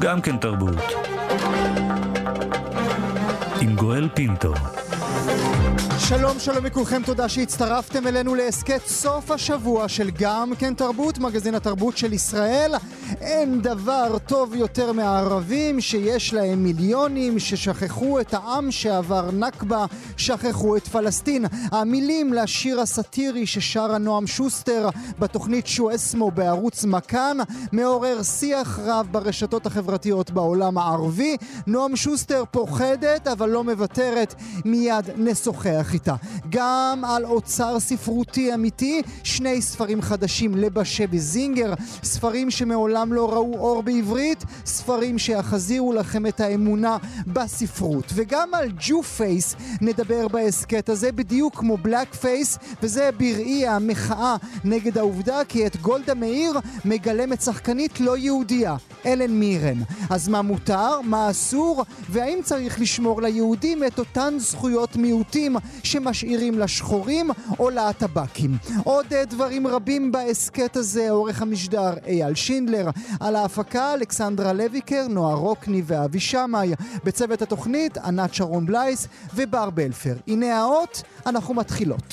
גם כן תרבות עם גואל פינטו. שלום, שלום לכולכם, תודה שהצטרפתם אלינו להסכת סוף השבוע של גם כן תרבות, מגזין התרבות של ישראל. אין דבר טוב יותר מהערבים שיש להם מיליונים, ששכחו את העם שעבר נקבה, שכחו את פלסטין. המילים לשיר הסטירי ששרה נועם שוסטר בתוכנית אלשוסמו בערוץ מכאן מעורר שיח רב ברשתות החברתיות בעולם הערבי. נועם שוסטר פוחדת אבל לא מוותרת, מיד נשוחח איתה. גם על אוצר ספרותי אמיתי, שני ספרים חדשים לבשביס זינגר, ספרים שמעולם לא ראו אור בעברית, ספרים שיחזירו לכם את האמונה בספרות. וגם על ג'ו פייס נדבר בהסקט הזה, בדיוק כמו בלאק פייס, וזה בראי המחאה נגד העובדה כי את גולדה מאיר מגלמת שחקנית לא יהודייה, אלן מירן. אז מה מותר, מה אסור, והאם צריך לשמור ליהודים את אותן זכויות מיעוטים שמשאירים לשחורים או להטבקים. עוד דברים רבים בהסקט הזה. עורך המשדר אייל שינדלר, על ההפקה אלכסנדרה לויקר, נועה רוקני ואבי שמאי, בצוות התוכנית ענת שרון בלייס ובר בלפר. הנה האות, אנחנו מתחילות.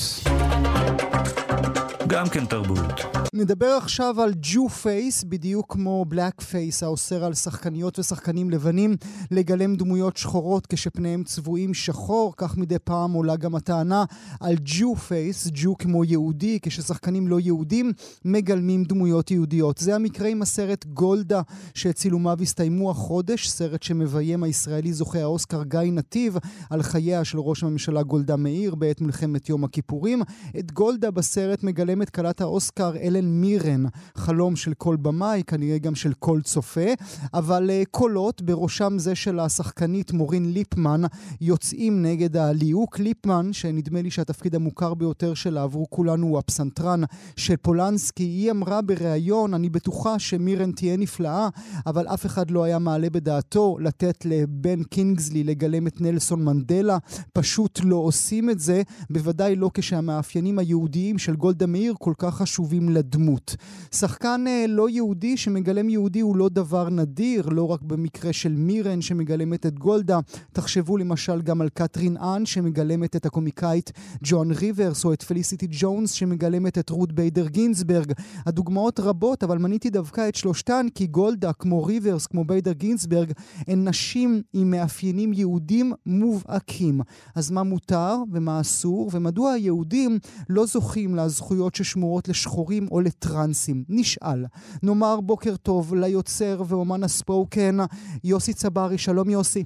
גם כן תרבות. נדבר עכשיו על ג'ו פייס, בדיוק כמו בלאק פייס, האוסר על שחקניות ושחקנים לבנים לגלם דמויות שחורות כשפניהם צבועים שחור. כך מדי פעם עולה גם הטענה על ג'ו פייס, ג'ו כמו יהודי, כששחקנים לא יהודים מגלמים דמויות יהודיות. זה המקרה עם הסרט גולדה שצילומיו הסתיימו החודש, סרט שמביים הישראלי זוכה האוסקר גיא נתיב על חייה של ראש הממשלה גולדה מאיר בעת מלחמת יום הכיפורים. את גולדה בסרט מגלם את קלת האוסקר אלן מירן, חלום של כל במאי, כנראה גם של כל צופה, אבל קולות, בראשם זה של השחקנית מורין ליפמן, יוצאים נגד הליהוק. ליפמן, שנדמה לי שהתפקיד המוכר ביותר שלה עבור כולנו הוא הפסנתרן של פולנסקי, היא אמרה בריאיון, אני בטוחה שמירן תהיה נפלאה, אבל אף אחד לא היה מעלה בדעתו לתת לבן קינגסלי לגלם את נלסון מנדלה, פשוט לא עושים את זה, בוודאי לא כשהמאפיינים היהודיים של גולדה מאיר כל כך חשובים לדמות. שחקן לא יהודי שמגלם יהודי הוא לא דבר נדיר, לא רק במקרה של מירן שמגלמת את גולדה. תחשבו למשל גם על קתרין אן שמגלמת את הקומיקאית ג'ואן ריברס, או את פליסיטי ג'ונס שמגלמת את רות ביידר גינסברג. הדוגמאות רבות, אבל מניתי דווקא את שלושתן כי גולדה, כמו ריברס, כמו ביידר גינסברג, הן נשים עם מאפיינים יהודים מובהקים. אז מה מותר ומה אסור, ומדוע היהודים לא זוכים לזכויות ששמורות לשחורים או לטרנסים? נשאל. נאמר בוקר טוב ליוצר ואומן הספוקן יוסי צברי. שלום יוסי.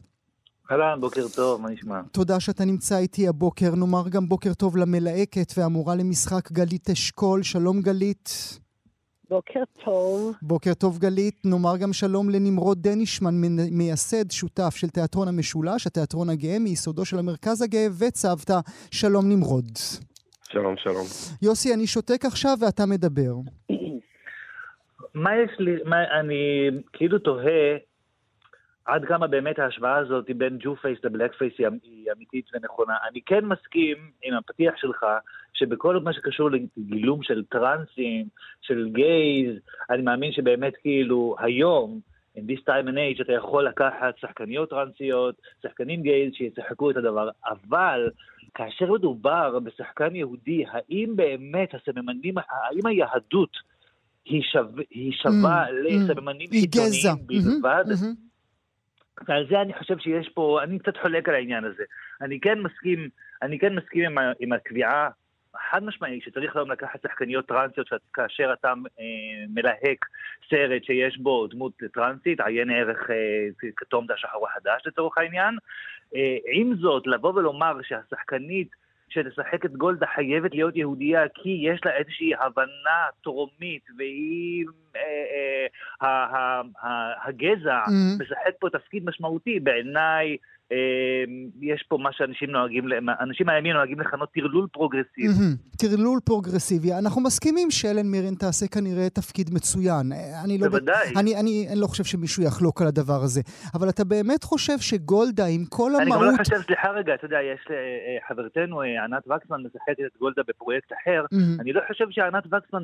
אהלן, בוקר טוב, מה נשמע? תודה שאתה נמצא איתי הבוקר. נאמר גם בוקר טוב למלהקת והמורה למשחק גלית אשכול. שלום גלית. בוקר טוב. בוקר טוב גלית. נאמר גם שלום לנמרוד דנישמן, מייסד שותף של תיאטרון המשולש, התיאטרון הגאה, מיסודו של המרכז הגאה וצוותא. שלום נמרוד. שלום, שלום. יוסי, אני שותק עכשיו ואתה מדבר. מה יש לי, אני כאילו תוהה עד כמה באמת ההשוואה הזאת בין ג'ו פייס לבלאק פייס היא אמיתית ונכונה. אני כן מסכים עם הפתיח שלך שבכל מה שקשור לגילום של טרנסים, של גייז, אני מאמין שבאמת כאילו היום, in this time and age, אתה יכול לקחת שחקניות טרנסיות, שחקנים גייז שיצחקו את הדבר, אבל כאשר מדובר בשחקן יהודי, האם באמת הסממנים, האם היהדות היא שווה לסממנים חיתוניים בלבד? על זה אני חושב שיש פה, אני קצת חולק על העניין הזה. אני כן מסכים עם הקביעה חד משמעית שצריך היום לקחת שחקניות טרנסיות, כאשר אתה מלהק סרט שיש בו דמות טרנסית, עיין ערך כתום דש אחר החדש לצורך העניין. עם זאת, לבוא ולומר שהשחקנית שתשחק את גולדה חייבת להיות יהודייה כי יש לה איזושהי הבנה תרומית והיא הגזע משחק פה תפקיד משמעותי, בעיניי יש פה מה שאנשים נוהגים, אנשים מהימין נוהגים לכנות תרלול פרוגרסיבי. תרלול פרוגרסיבי. אנחנו מסכימים שאלן מירן תעשה כנראה תפקיד מצוין. בוודאי. אני לא חושב שמישהו יחלוק על הדבר הזה. אבל אתה באמת חושב שגולדה עם כל המהות... אני גם לא חושב, סליחה רגע, אתה יודע, יש חברתנו, ענת וקסמן, משחקת את גולדה בפרויקט אחר. אני לא חושב שענת וקסמן,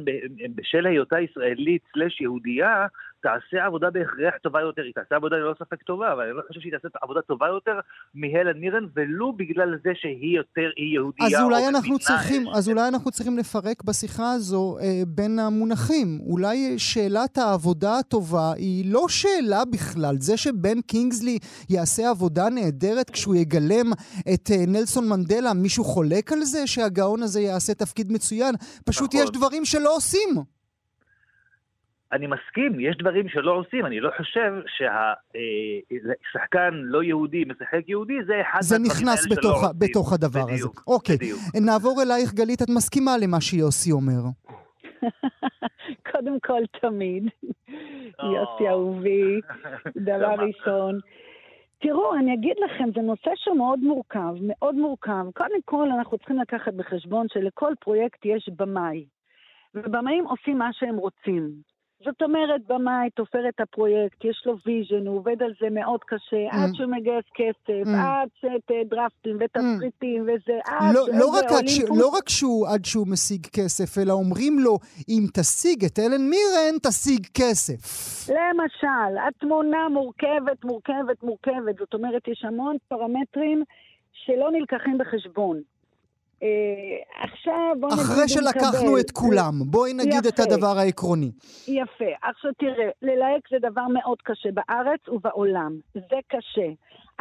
בשל היותה ישראלית סלש יהודייה, תעשה עבודה בהכרח טובה יותר. היא תעשה עבודה ללא ספק טובה, אבל אני לא חושב שהיא תעשה עבודה טובה יותר מהלן מירן, ולו בגלל זה שהיא יותר יהודייה. אז אולי אנחנו צריכים לפרק בשיחה הזו בין המונחים. אולי שאלת העבודה הטובה היא לא שאלה בכלל. זה שבן קינגסלי יעשה עבודה נהדרת כשהוא יגלם את נלסון מנדלה, מישהו חולק על זה שהגאון הזה יעשה תפקיד מצוין? פשוט יש דברים שלא עושים. אני מסכים, יש דברים שלא עושים. אני לא חושב שהשחקן לא יהודי משחק יהודי, זה אחד הדברים האלה שלא עושים. זה נכנס בתוך הדבר הזה. אוקיי, נעבור אלייך גלית, את מסכימה למה שיוסי אומר? קודם כל תמיד. יוסי אהובי, דבר ראשון. תראו, אני אגיד לכם, זה נושא שהוא מאוד מורכב, מאוד מורכב. קודם כל אנחנו צריכים לקחת בחשבון שלכל פרויקט יש במאי. ובמאים עושים מה שהם רוצים. זאת אומרת, במאי תופר את הפרויקט, יש לו ויז'ן, הוא עובד על זה מאוד קשה, עד שהוא מגייס כסף, עד שדרפטים ותפריטים וזה, עד לא רק עד שהוא משיג כסף, אלא אומרים לו, אם תשיג את אלן מירן, תשיג כסף. למשל, התמונה מורכבת, מורכבת, מורכבת, זאת אומרת, יש המון פרמטרים שלא נלקחים בחשבון. אחרי שלקחנו את כולם, בואי נגיד את הדבר העקרוני. יפה, עכשיו תראה, ללהק זה דבר מאוד קשה בארץ ובעולם, זה קשה.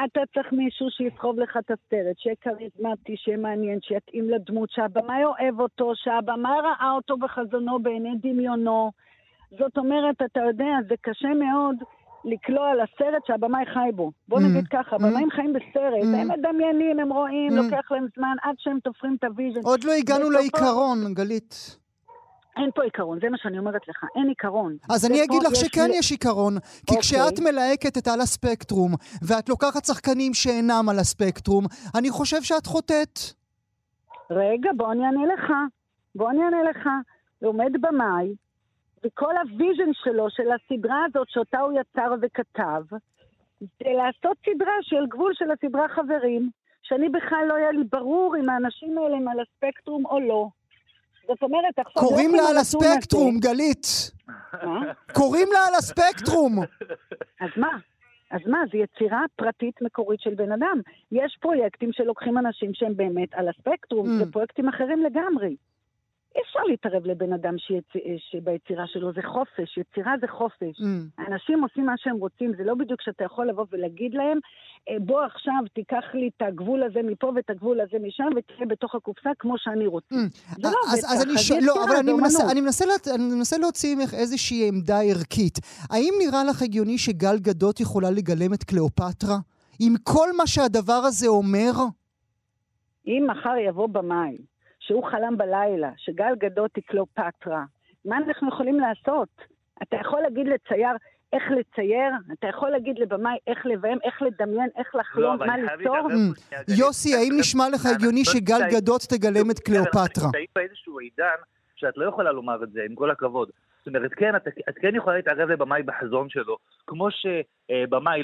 אתה צריך מישהו שיסחוב לך את הסרט, שיהיה כריזמטי, שיהיה מעניין, שיתאים לדמות, שהבמאי אוהב אותו, שהבמאי ראה אותו בחזונו בעיני דמיונו. זאת אומרת, אתה יודע, זה קשה מאוד לקלוע על הסרט שהבמאי חי בו. בוא נגיד ככה, הבמאים חיים בסרט, הם מדמיינים, הם רואים, לוקח להם זמן עד שהם תופרים את הוויז'ן. עוד לא הגענו לעיקרון, גלית. אין פה עיקרון, זה מה שאני אומרת לך, אין עיקרון. אז אני אגיד לך שכן יש עיקרון, כי כשאת מלהקת את על הספקטרום, ואת לוקחת שחקנים שאינם על הספקטרום, אני חושב שאת חוטאת. רגע, בוא אני אענה לך. לומד במאי, וכל הוויז'ן שלו, של הסדרה הזאת, שאותה הוא יצר וכתב, זה לעשות סדרה של גבול של הסדרה חברים, שאני בכלל לא היה לי ברור אם האנשים האלה הם על הספקטרום או לא. זאת אומרת, קוראים לה על הספקטרום, גלית. מה? קוראים לה על הספקטרום. אז מה? זו יצירה פרטית מקורית של בן אדם. יש פרויקטים שלוקחים אנשים שהם באמת על הספקטרום, ופרויקטים אחרים לגמרי. אפשר להתערב לבן אדם שביצירה שלו, זה חופש, יצירה זה חופש. האנשים עושים מה שהם רוצים, זה לא בדיוק שאתה יכול לבוא ולהגיד להם, בוא עכשיו תיקח לי את הגבול הזה מפה ואת הגבול הזה משם, ותהיה בתוך הקופסה כמו שאני רוצה. זה לא עובד ככה, לא, אבל אני מנסה להוציא ממך איזושהי עמדה ערכית. האם נראה לך הגיוני שגל גדות יכולה לגלם את קליאופטרה? עם כל מה שהדבר הזה אומר? אם מחר יבוא במים, שהוא חלם בלילה, שגל גדות היא קליאופטרה. מה אנחנו יכולים לעשות? אתה יכול להגיד לצייר איך לצייר, אתה יכול להגיד לבמאי איך לביים, איך לדמיין, איך לחלום, מה ליצור. יוסי, האם נשמע לך הגיוני שגל גדות תגלם את קליאופטרה? אתה היית באיזשהו עידן שאת לא יכולה לומר את זה, עם כל הכבוד. זאת אומרת, כן, את כן יכולה להתערב לבמאי בחזון שלו, כמו שבמאי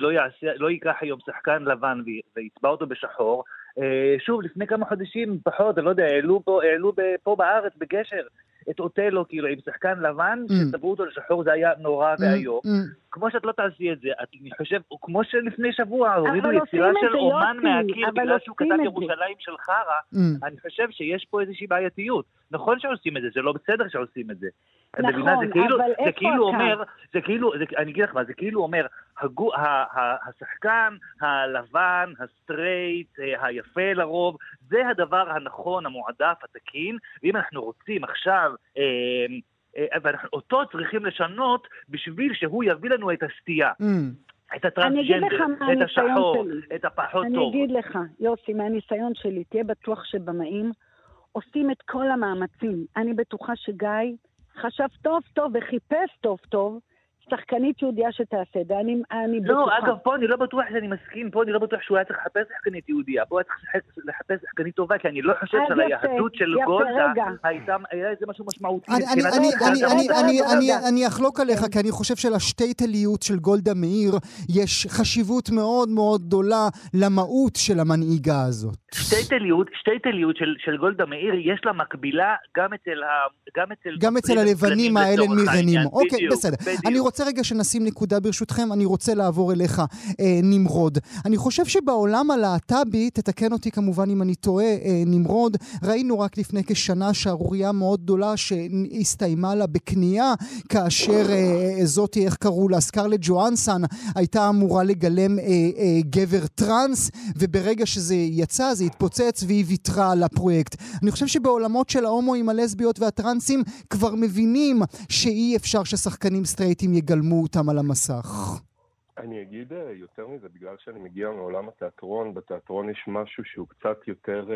לא ייקח היום שחקן לבן ויצבע אותו בשחור. שוב, לפני כמה חודשים פחות, אני לא יודע, העלו פה בארץ בגשר את אוטלו, כאילו, עם שחקן לבן, שצבעו אותו לשחור, זה היה נורא והיום. כמו שאת לא תעשי את זה, אני חושב, כמו שלפני שבוע, הורידו יצירה של אומן מהקיר, בגלל שהוא כתב ירושלים של חרה, אני חושב שיש פה איזושהי בעייתיות. נכון שעושים את זה, זה לא בסדר שעושים את זה. נכון, אבל איפה כאן? אני אגיד לך מה, זה כאילו אומר, השחקן, הלבן, הסטרייט, היפה לרוב, זה הדבר הנכון, המועדף, התקין, ואם אנחנו רוצים עכשיו, אותו צריכים לשנות בשביל שהוא יביא לנו את הסטייה. את הטרנסג'נדר, את השחור, את הפחות טוב. אני אגיד לך, יוסי, מהניסיון שלי, תהיה בטוח שבמאים עושים את כל המאמצים. אני בטוחה שגיא חשב טוב טוב וחיפש טוב טוב שחקנית יהודיה שתעשה, אני בטוחה. לא, אגב, פה אני לא בטוח שאני מסכים, פה אני לא בטוח שהוא היה צריך לחפש שחקנית יהודיה, פה היה צריך לחפש שחקנית טובה, כי אני לא חושב שעל היהדות של גולדה הייתה איזה משהו משמעותי. אני אחלוק עליך, כי אני חושב שלשטייטליות של גולדה מאיר יש חשיבות מאוד מאוד גדולה למהות של המנהיגה הזאת. שטייטליות של גולדה מאיר יש לה מקבילה גם אצל הלבנים האלן מירנים. אוקיי, בסדר. אני רוצה רגע שנשים נקודה ברשותכם, אני רוצה לעבור אליך נמרוד. אני חושב שבעולם הלהט"בי, תתקן אותי כמובן אם אני טועה נמרוד, ראינו רק לפני כשנה שערוריה מאוד גדולה שהסתיימה לה בקנייה, כאשר זאת איך קראו לה, סקרלט ג'ואנסון, הייתה אמורה לגלם גבר טרנס, וברגע שזה יצא זה התפוצץ והיא ויתרה על הפרויקט. אני חושב שבעולמות של ההומואים, הלסביות והטרנסים כבר מבינים שאי אפשר ששחקנים סטרייטים יגלמו אותם על המסך. אני אגיד יותר מזה, בגלל שאני מגיע מעולם התיאטרון, בתיאטרון יש משהו שהוא קצת יותר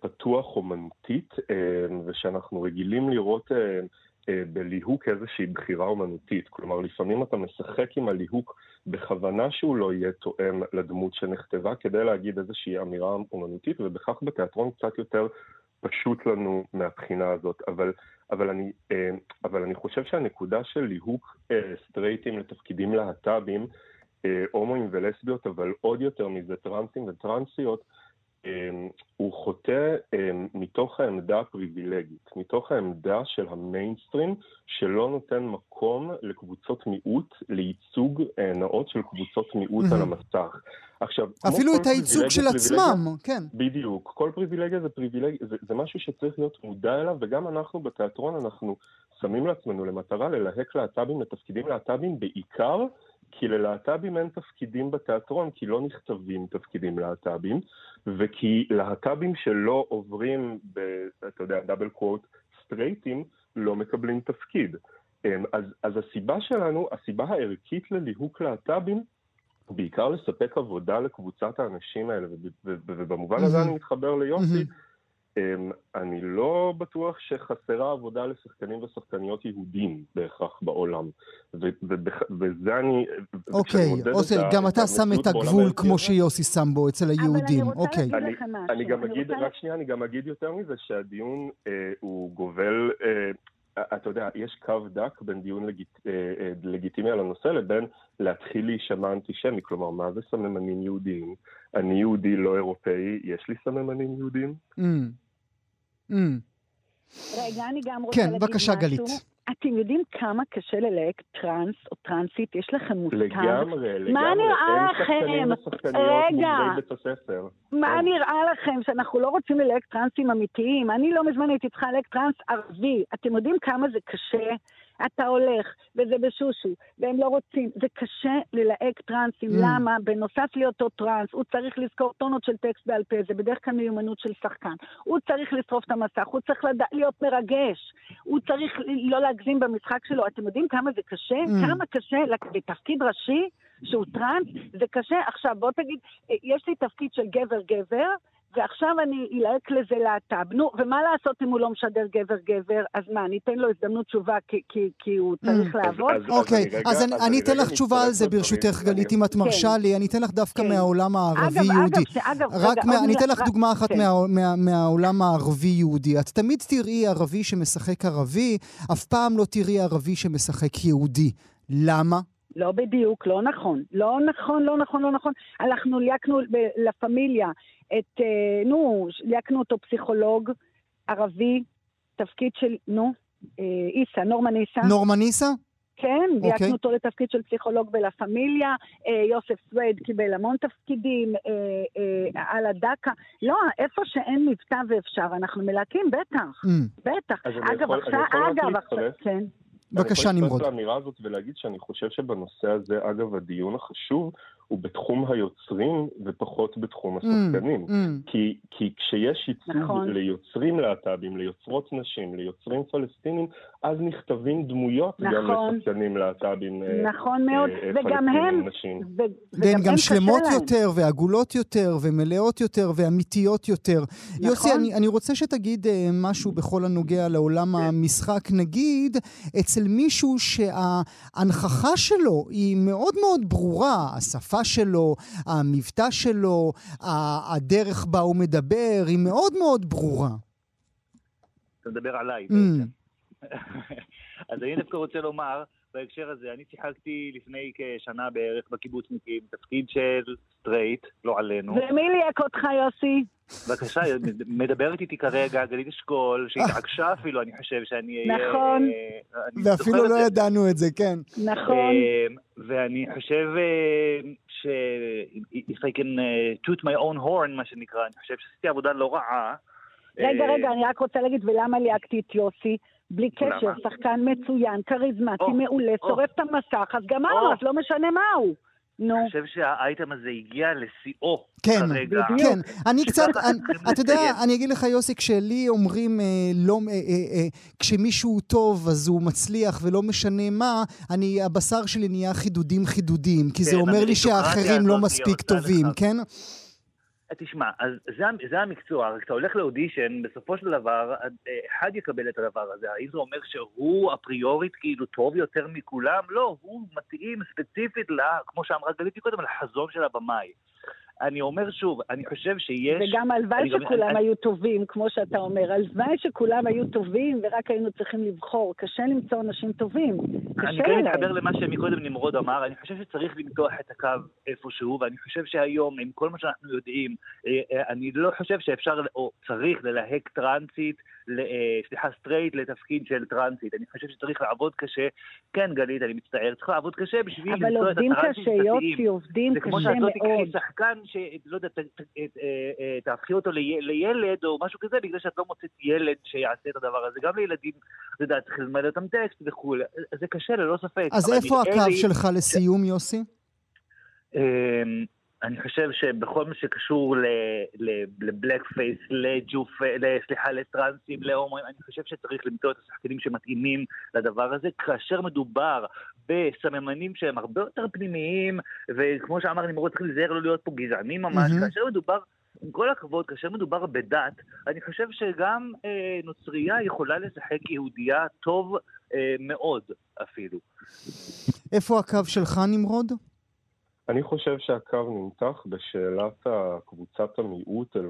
פתוח אומנותית, ושאנחנו רגילים לראות בליהוק איזושהי בחירה אומנותית. כלומר, לפעמים אתה משחק עם הליהוק בכוונה שהוא לא יהיה תואם לדמות שנכתבה, כדי להגיד איזושהי אמירה אומנותית, ובכך בתיאטרון קצת יותר פשוט לנו מהבחינה הזאת. אבל אני חושב שהנקודה של ליהוק סטרייטים לתפקידים להט"בים, הומואים ולסביות, אבל עוד יותר מזה טרנסים וטרנסיות, הוא חוטא מתוך העמדה הפריבילגית, מתוך העמדה של המיינסטרים, שלא נותן מקום לקבוצות מיעוט, לייצוג נאות של קבוצות מיעוט על המסך. עכשיו, אפילו את הייצוג של עצמם, כן. בדיוק, כל פריבילגיה זה פריבילגיה, זה משהו שצריך להיות מודע אליו, וגם אנחנו בתיאטרון, אנחנו שמים לעצמנו למטרה ללהק להט"בים, לתפקידים להט"בים בעיקר, כי ללהט"בים אין תפקידים בתיאטרון, כי לא נכתבים תפקידים להט"בים, וכי להט"בים שלא עוברים, אתה יודע, דאבל קווט, סטרייטים, לא מקבלים תפקיד. אז הסיבה שלנו, הסיבה הערכית לליהוק להט"בים, בעיקר לספק עבודה לקבוצת האנשים האלה, ובמובן הזה אני מתחבר ליוסי, אני לא בטוח שחסרה עבודה לשחקנים ושחקניות יהודים בהכרח בעולם. וזה אני... אוקיי, אוסל, גם אתה שם את הגבול כמו שיוסי שם בו אצל היהודים. אני גם אגיד יותר מזה שהדיון הוא גובל... אתה יודע, יש קו דק בין דיון לגיטימי על הנושא לבין להתחיל להישמע אנטישמי, כלומר, מה זה סממנים יהודיים? אני יהודי לא אירופאי, יש לי סממנים יהודיים? רגע, אני גם רוצה להגיד משהו. כן, בבקשה גלית. אתם יודעים כמה קשה ללהק טרנס או טרנסית? יש לכם מושג? לגמרי. מה נראה לכם? רגע. מה נראה לכם שאנחנו לא רוצים ללהק טרנסים אמיתיים? אני לא מזמן הייתי צריכה ללהק טרנס ערבי. אתם יודעים כמה זה קשה? אתה הולך, וזה בשושו, והם לא רוצים. זה קשה ללהק טרנסים. למה? בנוסף לאותו טרנס, הוא צריך לזכור טונות של טקסט בעל פה, זה בדרך כלל מיומנות של שחקן. הוא צריך לשרוף את המסך, הוא צריך להיות מרגש, הוא צריך לא להגזים במשחק שלו. אתם יודעים כמה זה קשה? כמה קשה לתפקיד ראשי שהוא טרנס? זה קשה. עכשיו, בוא תגיד, יש לי תפקיד של גבר-גבר, ועכשיו אני אלהק לזה להט"ב. נו, ומה לעשות אם הוא לא משדר גבר-גבר? אז מה, אני אתן לו הזדמנות תשובה כי הוא צריך לעבוד? אוקיי, אז אני אתן לך תשובה על זה ברשותך, גלית, אם את מרשה לי. אני אתן לך דווקא מהעולם הערבי-יהודי. אני אתן לך דוגמה אחת מהעולם הערבי-יהודי. את תמיד תראי ערבי שמשחק ערבי, אף פעם לא תראי ערבי שמשחק יהודי. למה? לא בדיוק, לא נכון. לא נכון, לא נכון, לא נכון. אנחנו לייקנו לפמיליה. לייקנו אותו פסיכולוג ערבי, תפקיד של, איסה, נורמן איסה. נורמן איסה? כן, לייקנו אותו לתפקיד של פסיכולוג בלה פמיליה, יוסף סוויד קיבל המון תפקידים, על הדקה. לא, איפה שאין מבטא ואפשר, אנחנו מלהקים, בטח. בטח. אגב, עכשיו, כן. בבקשה, נמרוד. אני חושב לאמירה הזאת ולהגיד שאני חושב שבנושא הזה, אגב, הדיון החשוב הוא בתחום היוצרים ופחות בתחום השחקנים. כי כשיש ייצוג ליוצרים להט"בים, ליוצרות נשים, ליוצרים פלסטינים, אז נכתבים דמויות גם לשחקנים להט"בים. נכון מאוד, וגם הם גם שלמות יותר ועגולות יותר ומלאות יותר ואמיתיות יותר. יוסי, אני רוצה שתגיד משהו בכל הנוגע לעולם המשחק, נגיד אצל מישהו שההנכחה שלו היא מאוד מאוד ברורה, השפה שלו, המבטא שלו, הדרך בה הוא מדבר, היא מאוד מאוד ברורה. אתה מדבר עליי. אז אני דווקא רוצה לומר, בהקשר הזה, אני שיחקתי לפני כשנה בערך בקיבוצניקים, תפקיד של סטרייט, לא עלינו. ומי ליק אותך, יוסי? בבקשה, מדברת איתי כרגע גלית אשכול, שהתעקשה אפילו, אני חושב שאני... נכון. ואפילו לא ידענו את זה, כן. נכון. ואני חושב ש... If I can toot my own horn, מה שנקרא, אני חושב שעשיתי עבודה לא רעה. רגע, אני רק רוצה להגיד, ולמה ליאקתי את יוסי? בלי קשר, שחקן מצוין, קריזמטי, מעולה, שורף את המסך, אז גם אמרת, לא משנה מהו. אני חושב שהאייטם הזה הגיע לשיאו. כן, אני קצת, אתה יודע, אני אגיד לך יוסי, כשלי אומרים, כשמישהו טוב אז הוא מצליח ולא משנה מה, הבשר שלי נהיה חידודים, כי זה אומר לי שהאחרים לא מספיק טובים, כן? תשמע, אז זה המקצוע, רק אתה הולך לאודישן, בסופו של דבר, אחד יקבל את הדבר הזה. האם זה אומר שהוא אפריורית כאילו טוב יותר מכולם? לא, הוא מתאים ספציפית, כמו שאמרה גלית קודם, לחזון של הבמאי. אני אומר שוב, אני חושב שיש... וגם הלוואי שכולם היו טובים, כמו שאתה אומר, הלוואי שכולם היו טובים ורק היינו צריכים לבחור. קשה למצוא אנשים טובים. אני גם מתחבר למה שמקודם נמרוד אמר, אני חושב שצריך למתוח את הקו איפשהו, ואני חושב שהיום, עם כל מה שאנחנו יודעים, אני לא חושב שאפשר או צריך ללהק טרנסית, סטרייט לתפקיד של טרנסית. אני חושב שצריך לעבוד קשה. כן, גלית, אני מצטער, צריך לעבוד קשה בשביל למצוא את הטרנסית. אבל עובדים קשה, שלא יודע, תהפכי אותו לילד או משהו כזה, בגלל שאת לא מוצאת ילד שיעשה את הדבר הזה. גם לילדים, אתה יודע, צריך ללמד אותם טקסט וכו'. זה קשה, ללא ספק. אז איפה הקו שלך לסיום, יוסי? אני חושב שבכל מה שקשור לבלק פייס, לג'וף, סליחה, לטרנסים, להומואים, אני חושב שצריך למצוא את השחקנים שמתאימים לדבר הזה, כאשר מדובר בסממנים שהם הרבה יותר פנימיים, וכמו שאמר נמרוד, צריך לזהר לא להיות פה גזענים ממש, כאשר מדובר, עם כל הכבוד, כאשר מדובר בדת, אני חושב שגם נוצריה יכולה לשחק יהודיה טוב מאוד אפילו. איפה הקו שלך, נמרוד? אני חושב שהקו נמתח בשאלת קבוצת המיעוט אל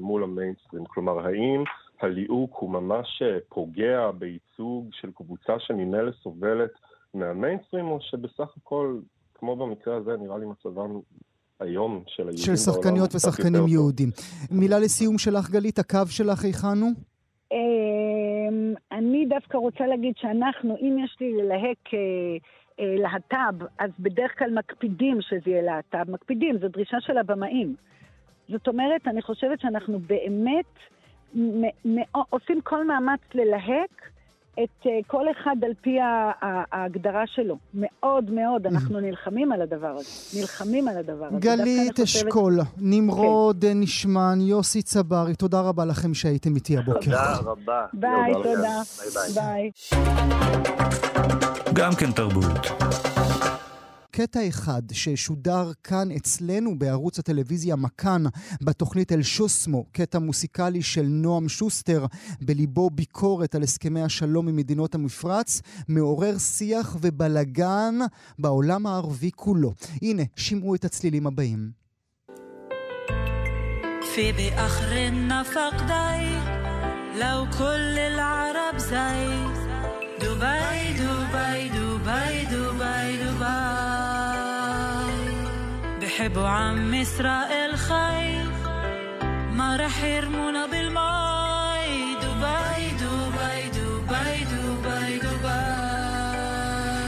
מול המיינסטרים. כלומר, האם הליהוק הוא ממש פוגע בייצוג של קבוצה שממילא סובלת מהמיינסטרים, או שבסך הכל, כמו במקרה הזה, נראה לי מצבם היום של היהודים. של שחקניות ושחקנים יהודים. מילה לסיום שלך, גלית, הקו שלך הכנו? אני דווקא רוצה להגיד שאנחנו, אם יש לי ללהק... להט"ב, אז בדרך כלל מקפידים שזה יהיה להט"ב. מקפידים, זו דרישה של הבמאים. זאת אומרת, אני חושבת שאנחנו באמת עושים כל מאמץ ללהק את כל אחד על פי ההגדרה שלו. מאוד מאוד אנחנו נלחמים על הדבר הזה. גלית אשכול, נמרוד נשמן, יוסי צברי, תודה רבה לכם שהייתם איתי הבוקר. תודה רבה. ביי, תודה. ביי. גם כן תרבות. קטע אחד ששודר כאן אצלנו בערוץ הטלוויזיה מכאן בתוכנית אלשוסמו, קטע מוסיקלי של נועם שוסטר, בליבו ביקורת על הסכמי השלום עם מדינות המפרץ, מעורר שיח ובלגן בעולם הערבי כולו. הנה, שמעו את הצלילים הבאים. في بأخر النفق داي لو كل العرب زي دبي دبي دبي دبي دبي حبوا عم إسرائيل خير ما رح يرمونا بالماي دبي دبي دبي دبي دبي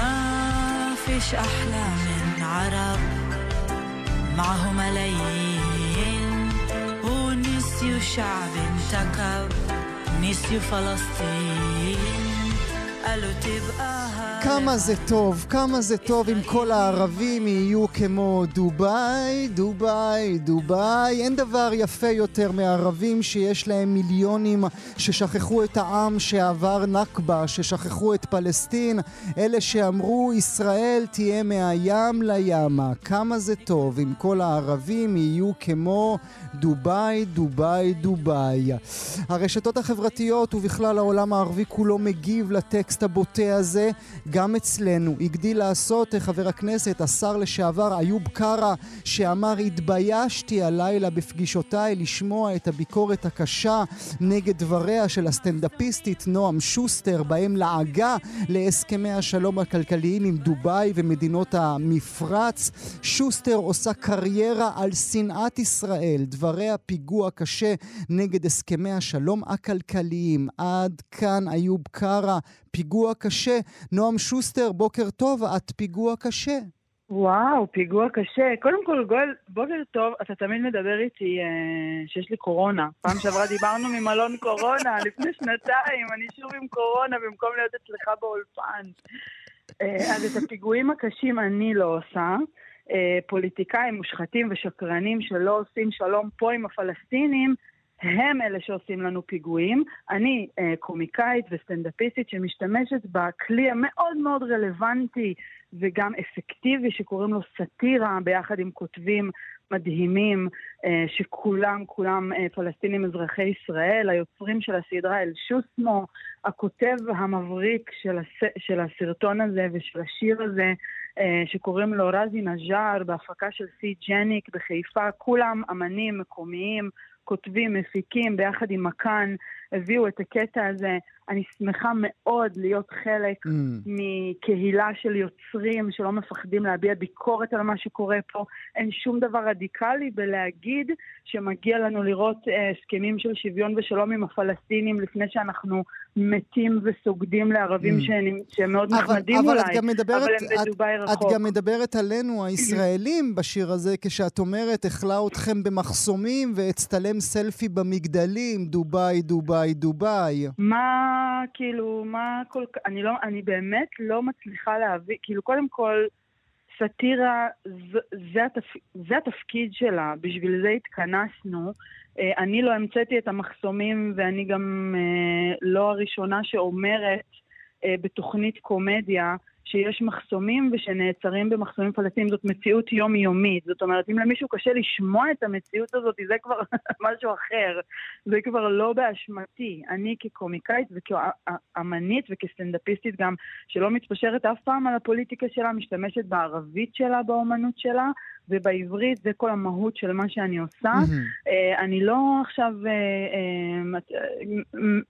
ما فيش أحلى من عرب معهم ملايين ونسيوا شعب انتكب نسيوا فلسطين قالوا تبقى כמה זה טוב, כמה זה טוב אם כל הערבים יהיו כמו דוביי, דוביי, דוביי. אין דבר יפה יותר מערבים שיש להם מיליונים ששכחו את העם שעבר נכבה, ששכחו את פלסטין, אלה שאמרו ישראל תהיה מהים לימה. כמה זה טוב אם כל הערבים יהיו כמו דוביי, דוביי, דוביי. הרשתות החברתיות ובכלל העולם הערבי כולו מגיב לטקסט הבוטה הזה, גם אצלנו. הגדיל לעשות חבר הכנסת, השר לשעבר איוב קרה, שאמר התביישתי הלילה בפגישותיי לשמוע את הביקורת הקשה נגד דבריה של הסטנדאפיסטית נועם שוסטר, בהם לעגה להסכמי השלום הכלכליים עם דוביי ומדינות המפרץ. שוסטר עושה קריירה על שנאת ישראל, דבריה פיגוע קשה נגד הסכמי השלום הכלכליים. עד כאן איוב קרה, פיגוע קשה. נועם שוסטר, בוקר טוב, את פיגוע קשה. וואו, פיגוע קשה. קודם כל, גואל, בוקר טוב, אתה תמיד מדבר איתי שיש לי קורונה. פעם שעברה דיברנו ממלון קורונה, לפני שנתיים, אני שוב עם קורונה, במקום להיות אצלך באולפן. אז את הפיגועים הקשים אני לא עושה. פוליטיקאים מושחתים ושקרנים שלא עושים שלום פה עם הפלסטינים, הם אלה שעושים לנו פיגועים. אני קומיקאית וסטנדאפיסטית שמשתמשת בכלי המאוד מאוד רלוונטי וגם אפקטיבי שקוראים לו סאטירה, ביחד עם כותבים מדהימים שכולם פלסטינים אזרחי ישראל, היוצרים של הסדרה אלשוסמו, הכותב המבריק של הסרטון הזה ושל השיר הזה שקוראים לו רזי נז'ר, בהפקה של C Genic בחיפה. כולם אמנים מקומיים, כותבים, מפיקים, ביחד עם מכאן, הביאו את הקטע הזה. אני שמחה מאוד להיות חלק מקהילה של יוצרים שלא מפחדים להביע ביקורת על מה שקורה פה. אין שום דבר רדיקלי בלהגיד שמגיע לנו לראות הסכמים של שוויון ושלום עם הפלסטינים לפני שאנחנו מתים וסוגדים לערבים שמאוד נחמדים אולי, אבל הם בדוביי רחוק. את גם מדברת עלינו, הישראלים, בשיר הזה, כשאת אומרת, אכלה אתכם במחסומים והצטלם סלפי במגדלים, דוביי, דוביי, דוביי. אני באמת לא מצליחה להביא, כאילו קודם כל, סאטירה, זה התפקיד שלה, בשביל זה התכנסנו. אני לא המצאתי את המחסומים, ואני גם לא הראשונה שאומרת בתוכנית קומדיה, שיש מחסומים ושנעצרים במחסומים פלסטיניים, זאת מציאות יומיומית. זאת אומרת, אם למישהו קשה לשמוע את המציאות הזאת, זה כבר משהו אחר. זה כבר לא באשמתי. אני כקומיקאית וכאמנית וכסטנדאפיסטית גם, שלא מתפשרת אף פעם על הפוליטיקה שלה, משתמשת בערבית שלה, באומנות שלה, ובעברית, זה כל המהות של מה שאני עושה. אני לא עכשיו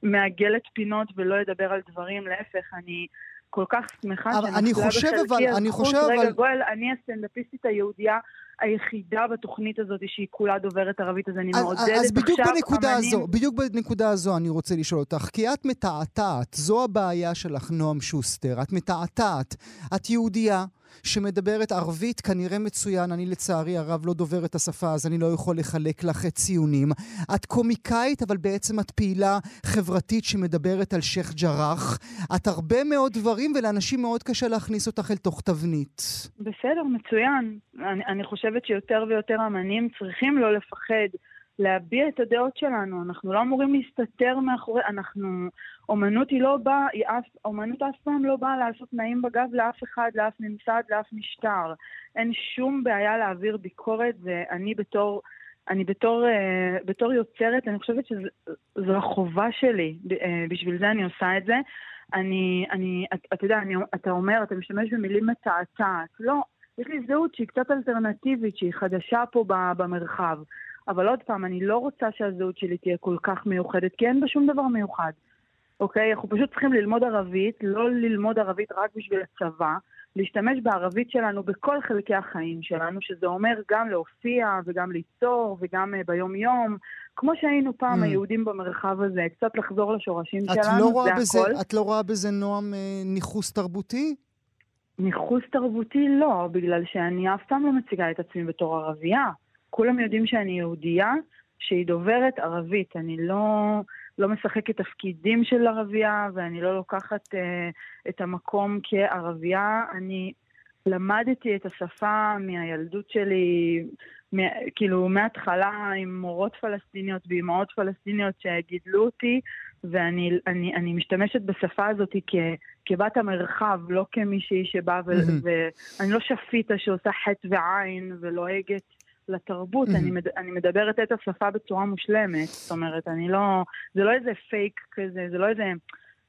מעגלת פינות ולא אדבר על דברים, להפך, אני כל כך שמחה אבל אני הסטנדאפיסטית היהודיה היחידה בתוכנית הזאת שהיא כולה דוברת ערבית, אז אני מעודדת. אז בדיוק בנקודה הזו אני רוצה לשאול אותך, כי את מתעתעת, זו הבעיה שלך נועם שוסטר, את מתעתעת, את יהודיה שמדברת ערבית כנראה מצוין, אני לצערי הרב לא דובר את השפה, אז אני לא יכול לחלק לך את ציונים. את קומיקאית, אבל בעצם את פעילה חברתית שמדברת על שייך ג'רח. את הרבה מאוד דברים, ולאנשים מאוד קשה להכניס אותך אל תוך תבנית. בסדר, מצוין. אני חושבת שיותר ויותר אמנים צריכים לא לפחד להביע את הדעות שלנו. אנחנו לא אמורים להסתתר מאחורי, אומנות היא לא באה, אומנות אף פעם לא באה לעשות נעים בגב לאף אחד, לאף ממסד, לאף משטר. אין שום בעיה להעביר ביקורת, ואני בתור יוצרת, אני חושבת שזו החובה שלי, בשביל זה אני עושה את זה. אתה יודע, אתה אומר, אתה משתמש במילים מתעתעת. לא, יש לי זהות שהיא קצת אלטרנטיבית, שהיא חדשה פה במרחב. אבל עוד פעם, אני לא רוצה שהזהות שלי תהיה כל כך מיוחדת, כי אין בה שום דבר מיוחד. אוקיי? אנחנו פשוט צריכים ללמוד ערבית, לא ללמוד ערבית רק בשביל הצבא, להשתמש בערבית שלנו בכל חלקי החיים שלנו, שזה אומר גם להופיע וגם ליצור וגם ביום יום, כמו שהיינו פעם היהודים במרחב הזה, קצת לחזור לשורשים שלנו, זה הכל. את לא רואה בזה, נועם, ניחוס תרבותי? ניחוס תרבותי לא, בגלל שאני אף פעם לא מציגה את עצמי בתור ערבייה. כולם יודעים שאני יהודייה, שהיא דוברת ערבית. אני לא לא משחקת תפקידים של ערבייה, ואני לא לוקחת את המקום כערבייה. אני למדתי את השפה מהילדות שלי, כאילו מההתחלה עם מורות פלסטיניות ואימהות פלסטיניות שגידלו אותי, ואני משתמשת בשפה הזאת כבת המרחב, לא כמישהי שבא, ואני לא שפיטה שעושה חטא ועין ולוהגת לתרבות, אני מדברת את השפה בצורה מושלמת, זאת אומרת, אני לא, זה לא איזה פייק כזה,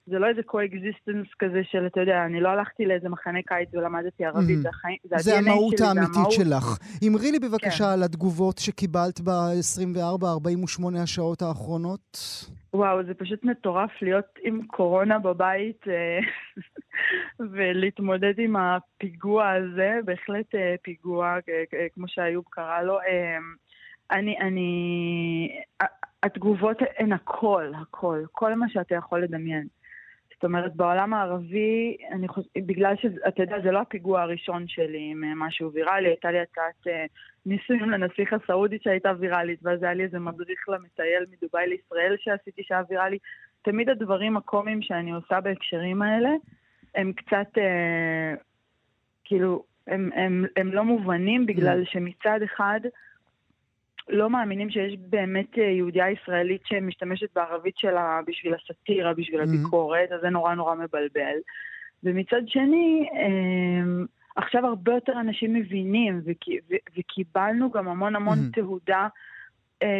זה לא איזה קו-אקזיסטנס כזה של, אתה יודע, אני לא הלכתי לאיזה מחנה קיץ ולמדתי ערבית, זה המהות האמיתית שלך. אמרי לי בבקשה על התגובות שקיבלת ב-24-48 השעות האחרונות. וואו, זה פשוט מטורף להיות עם קורונה בבית ולהתמודד עם הפיגוע הזה, בהחלט פיגוע, כמו שאיוב קרא לו. התגובות הן הכל, כל מה שאתה יכול לדמיין. זאת אומרת, בעולם הערבי, בגלל שאתה יודע, זה לא הפיגוע הראשון שלי עם משהו ויראלי, הייתה לי הצעת ניסויים לנסיך הסעודי שהייתה ויראלית, ואז היה לי איזה מדריך למטייל מדוביי לישראל שעשיתי שהיה ויראלי. תמיד הדברים הקומיים שאני עושה בהקשרים האלה, הם קצת, כאילו, הם לא מובנים, בגלל שמצד אחד לא מאמינים שיש באמת יהודיה ישראלית שמשתמשת בערבית שלה בשביל הסתירה, בשביל הביקורת, אז זה נורא נורא מבלבל. ומצד שני, עכשיו הרבה יותר אנשים מבינים, וקיבלנו גם המון תהודה,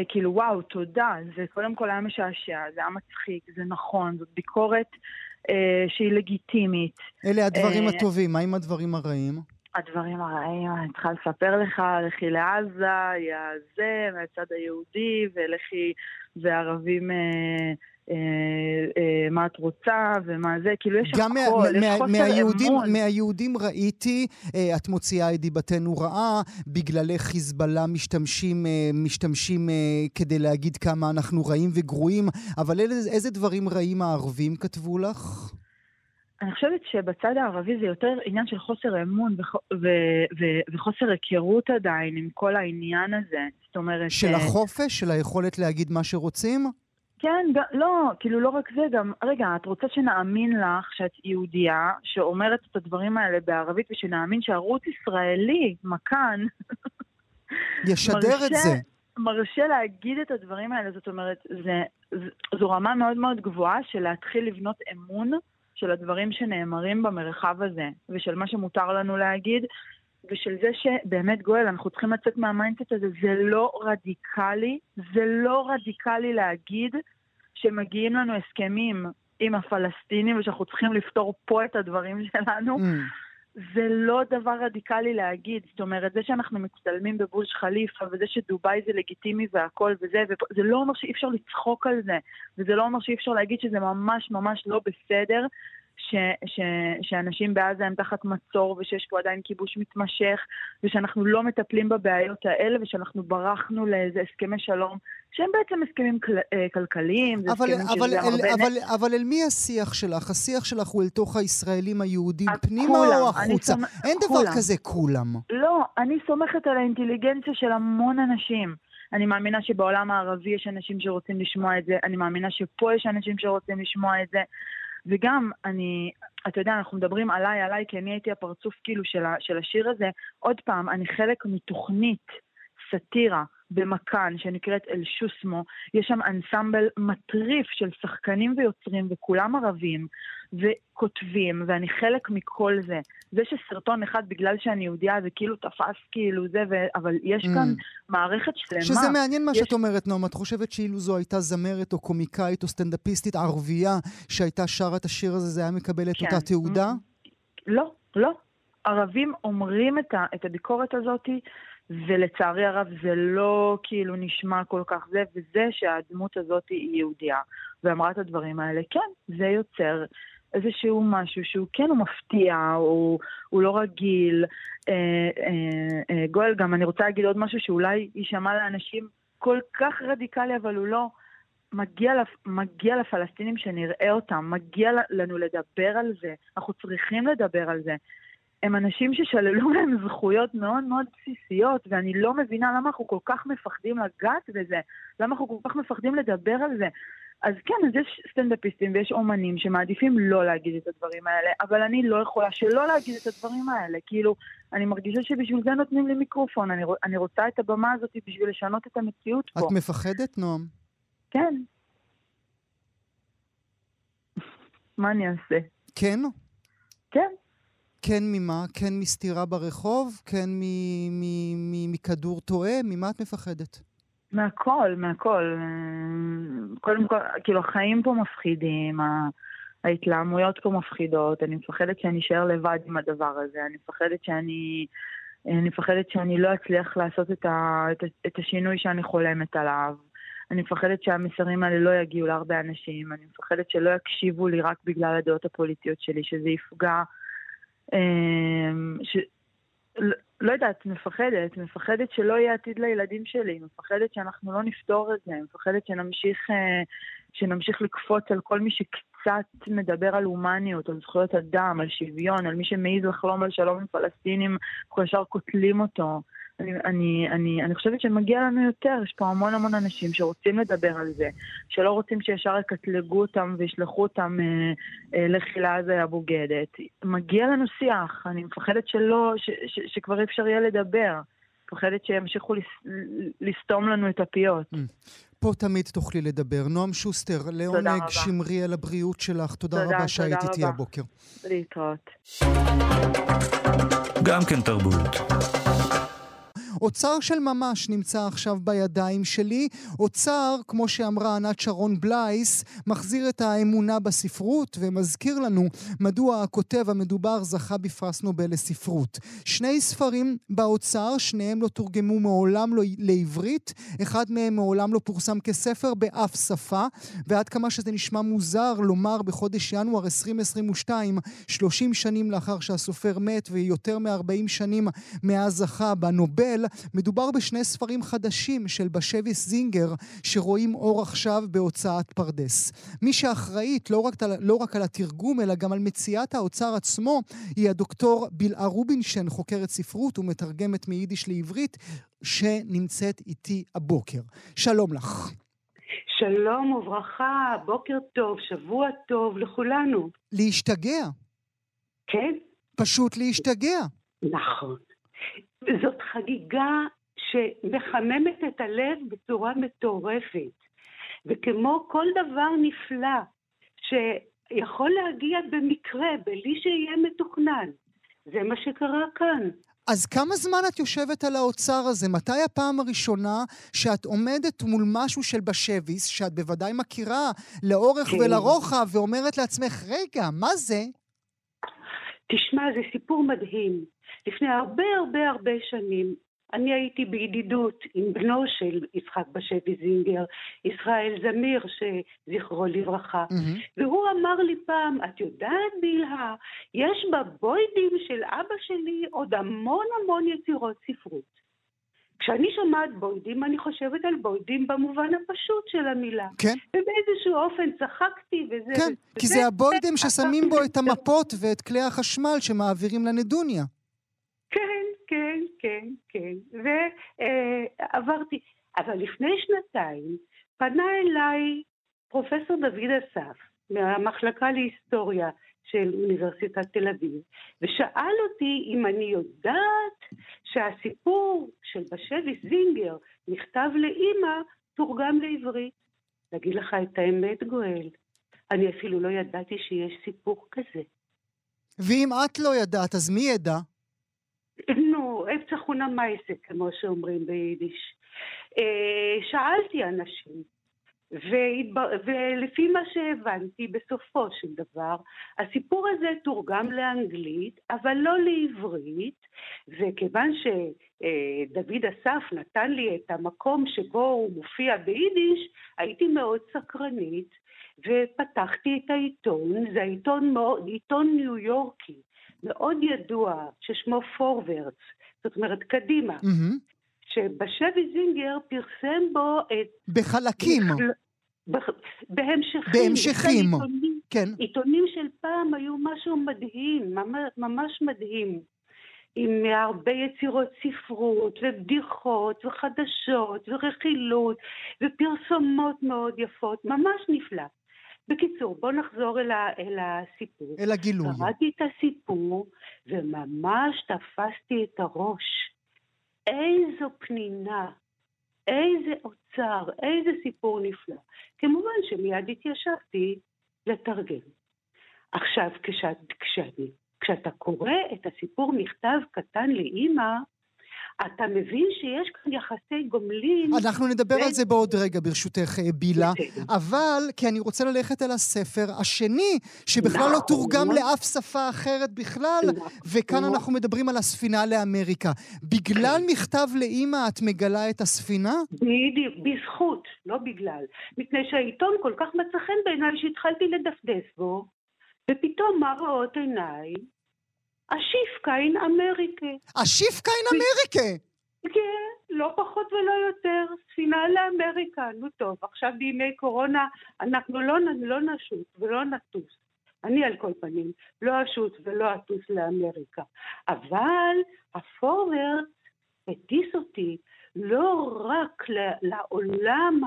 כאילו וואו, תודה, זה קודם כל היה משעשע, זה היה מצחיק, זה נכון, זאת ביקורת שהיא לגיטימית. אלה הדברים הטובים, מה עם הדברים הרעים? הדברים הרעים, אני צריכה לספר לך, לכי לעזה, יעזה, מהצד היהודי, ולכי וערבים, מה את רוצה, ומה זה, כאילו יש גם הכל, יש חוסר אמון. מהיהודים ראיתי, את מוציאה את דיבתנו רעה, בגללי חיזבאללה משתמשים כדי להגיד כמה אנחנו רעים וגרועים, אבל איזה דברים רעים הערבים כתבו לך? אני חושבת שבצד הערבי זה יותר עניין של חוסר אמון וחוסר היכרות עדיין עם כל העניין הזה. זאת אומרת, של החופש, של היכולת להגיד מה שרוצים? כן, לא, כאילו לא רק זה, גם, רגע, את רוצה שנאמין לך שאת יהודייה, שאומרת את הדברים האלה בערבית, ושנאמין שערוץ ישראלי, מכאן, ישדר את זה. מרשה להגיד את הדברים האלה, זאת אומרת, זו רמה מאוד מאוד גבוהה של להתחיל לבנות אמון, של הדברים שנאמרים במרחב הזה, ושל מה שמותר לנו להגיד, ושל זה שבאמת גואל, אנחנו צריכים לצאת מהמיינדסט הזה, זה לא רדיקלי להגיד שמגיעים לנו הסכמים עם הפלסטינים, ושאנחנו צריכים לפתור פה את הדברים שלנו, זה לא דבר רדיקלי להגיד, זאת אומרת, זה שאנחנו מצטלמים בבוז' חליפה, וזה שדוביי זה לגיטימי והכל וזה, וזה לא אומר שאי אפשר לצחוק על זה, וזה לא אומר שאי אפשר להגיד שזה ממש ממש לא בסדר, שאנשים בעזה הם תחת מצור, ושיש פה עדיין כיבוש מתמשך, ושאנחנו לא מטפלים בבעיות האלה, ושאנחנו ברחנו לאיזה הסכמי שלום, שהם בעצם הסכמים כלכליים. אבל אל מי השיח שלך? השיח שלך הוא אל תוך הישראלים היהודים פנימה או החוצה? אין דבר כזה כולם. לא, אני סומכת על האינטליגנציה של המון אנשים. אני מאמינה שבעולם הערבי יש אנשים שרוצים לשמוע את זה, אני מאמינה שפה יש אנשים שרוצים לשמוע את זה, וגם אני, אתה יודע, אנחנו מדברים עליי, כי אני הייתי הפרצוף כאילו של השיר הזה. עוד פעם, אני חלק מתוכנית סתירה במכאן, שנקראת אלשוסמו. יש שם אנסמבל מטריף של שחקנים ויוצרים, וכולם ערבים, וכותבים, ואני חלק מכל זה. זה שסרטון אחד, בגלל שאני יהודיה, זה כאילו תפס כאילו זה, אבל יש כאן מערכת שלמה. שזה מעניין מה שאת אומרת, נועם. את חושבת שאילו זו הייתה זמרת או קומיקאית או סטנדאפיסטית ערבייה שהייתה שרה את השיר הזה, זה היה מקבלת אותה תעודה? לא. ערבים אומרים את הביקורת הזאת, ולצערי הרב זה לא כאילו נשמע כל כך זה, וזה שהדמות הזאת היא יהודיה, ואמרה את הדברים האלה, כן, זה יוצר איזשהו משהו שהוא כן, הוא מפתיע, הוא לא רגיל. גואל, גם אני רוצה להגיד עוד משהו שאולי יישמע לאנשים כל כך רדיקלי, אבל הוא לא. מגיע לפלסטינים שנראה אותם, מגיע לנו לדבר על זה, אנחנו צריכים לדבר על זה. הם אנשים ששללו להם זכויות מאוד מאוד בסיסיות, ואני לא מבינה למה אנחנו כל כך מפחדים לגעת בזה, למה אנחנו כל כך מפחדים לדבר על זה. אז כן, אז יש סטנדאפיסטים ויש אומנים שמעדיפים לא להגיד את הדברים האלה, אבל אני לא יכולה שלא להגיד את הדברים האלה. כאילו, אני מרגישה שבשביל זה נותנים לי מיקרופון, אני רוצה את הבמה הזאת בשביל לשנות את המציאות פה. את מפחדת, נועם? כן. מה אני אעשה? כן? כן. כן ממה? כן מסתירה ברחוב? כן מכדור טועה? ממה את מפחדת? מהכל, מהכל. קודם כל, כאילו, החיים פה מפחידים, ההתלעמויות פה מפחידות, אני מפחדת שאני אשאר לבד עם הדבר הזה, אני מפחדת שאני לא אצליח לעשות את השינוי שאני חולמת עליו, אני מפחדת שהמסרים האלה לא יגיעו להרבה אנשים, אני מפחדת שלא יקשיבו לי רק בגלל הדעות הפוליטיות שלי, שזה יפגע, לא יודעת, מפחדת שלא יהיה עתיד לילדים שלי, מפחדת שאנחנו לא נפתור את זה, מפחדת שנמשיך לקפוץ על כל מי שקצת מדבר על הומניות, על זכויות אדם, על שוויון, על מי שמעיז לחלום על שלום עם פלסטינים, אנחנו ישר קוטלים אותו. אני חושבת שמגיע לנו יותר, יש פה המון המון אנשים שרוצים לדבר על זה, שלא רוצים שישר יקטלגו אותם וישלחו אותם לחילה הזו הבוגדת. מגיע לנו שיח, אני מפחדת שלא, שכבר אי אפשר יהיה לדבר, מפחדת שימשיכו לסתום לנו את הפיות. פה תמיד תוכלי לדבר. נועם שוסטר, לעונג שמרי על הבריאות שלך, תודה רבה שהייתי איתי הבוקר. להתראות. גם כן תרבות. אוצר של ממש נמצא עכשיו בידיים שלי. אוצר, כמו שאמרה ענת שרון בלייס, מחזיר את האמונה בספרות ומזכיר לנו מדוע הכותב המדובר זכה בפרס נובל לספרות. שני ספרים באוצר, שניהם לא תורגמו מעולם לעברית, אחד מהם מעולם לא פורסם כספר באף שפה, ועד כמה שזה נשמע מוזר לומר בחודש ינואר 2022, 30 שנים לאחר שהסופר מת ויותר מ-40 שנים מאז זכה בנובל, מדובר בשני ספרים חדשים של בשביס זינגר שרואים אור עכשיו בהוצאת פרדס. מי שאחראית לא רק על התרגום אלא גם על מציאת האוצר עצמו היא הדוקטור בלהה רובינשטיין, חוקרת ספרות ומתרגמת מיידיש לעברית, שנמצאת איתי הבוקר. שלום לך. שלום וברכה, בוקר טוב, שבוע טוב לכולנו. להשתגע. כן? פשוט להשתגע. נכון. זאת חגיגה שמחממת את הלב בצורה מטורפת. וכמו כל דבר נפלא שיכול להגיע במקרה, בלי שיהיה מתוכנן. זה מה שקרה כאן. אז כמה זמן את יושבת על האוצר הזה? מתי הפעם הראשונה שאת עומדת מול משהו של בשביס, שאת בוודאי מכירה לאורך ולרוחב, ואומרת לעצמך, רגע, מה זה? תשמע, זה סיפור מדהים. לפני הרבה שנים, אני הייתי בידידות עם בנו של יצחק בשביס זינגר, ישראל זמיר, שזכרו לברכה. והוא אמר לי פעם, את יודעת בלהה, יש בבוידים של אבא שלי עוד המון יצירות ספרות. כשאני שומעת בוידים, אני חושבת על בוידים במובן הפשוט של המילה. כן. ובאיזשהו אופן צחקתי וזה... כן, וזה, כי זה הבוידים ששמים בו את המפות ואת כלי החשמל שמעבירים לנדוניה. כן. ועברתי. אבל לפני שנתיים פנה אליי פרופסור דוד אסף, מהמחלקה להיסטוריה של אוניברסיטת תל אביב, ושאל אותי אם אני יודעת שהסיפור של בשביס זינגר נכתב לאמא תורגם לעברית. להגיד לך את האמת, גואל, אני אפילו לא ידעתי שיש סיפור כזה. ואם את לא ידעת, אז מי ידע? נו, אפצה חונה מייסה, כמו שאומרים ביידיש. שאלתי אנשים, ולפי מה שהבנתי בסופו של דבר, הסיפור הזה תורגם לאנגלית, אבל לא לעברית, וכיוון שדוד אסף נתן לי את המקום שבו הוא מופיע ביידיש, הייתי מאוד סקרנית, ופתחתי את העיתון, זה עיתון ניו יורקי, מאוד ידוע, ששמו פורוורץ, זאת אומרת קדימה, שבשביס זינגר פרסם בו את... בחלקים. בהמשכים. עיתונים של פעם היו משהו מדהים, ממש מדהים. עם הרבה יצירות ספרות ובדיחות וחדשות ורכילות ופרסומות מאוד יפות, ממש נפלא. בקיצור, בוא נחזור אל הסיפור. אל הגילוי. קראתי את הסיפור וממש תפסתי את הראש. איזו פנינה, איזה אוצר, איזה סיפור נפלא. כמובן שמיד התיישבתי לתרגם. עכשיו כשאתה קורא את הסיפור מכתב קטן לאמא, אתה מבין שיש כאן יחסי גומלין. אנחנו נדבר על זה בעוד רגע ברשותך בילה, אבל כי אני רוצה ללכת על הספר השני, שבכלל לא תורגם לאף שפה אחרת בכלל, וכאן אנחנו מדברים על הספינה לאמריקה. בגלל מכתב לאמא את מגלה את הספינה? בזכות, לא בגלל. מפני שהעיתון כל כך מצא חן בעיניי שהתחלתי לדפדף בו, ופתאום מה ראות עיניי? השיפקיין אמריקה. השיפקיין אמריקה? כן, לא פחות ולא יותר. ספינה לאמריקה. נו טוב, עכשיו בימי קורונה אנחנו לא נשוט ולא נטוס. אני על כל פנים לא אשוט ולא אטוס לאמריקה. אבל הפורט הטיס אותי לא רק לעולם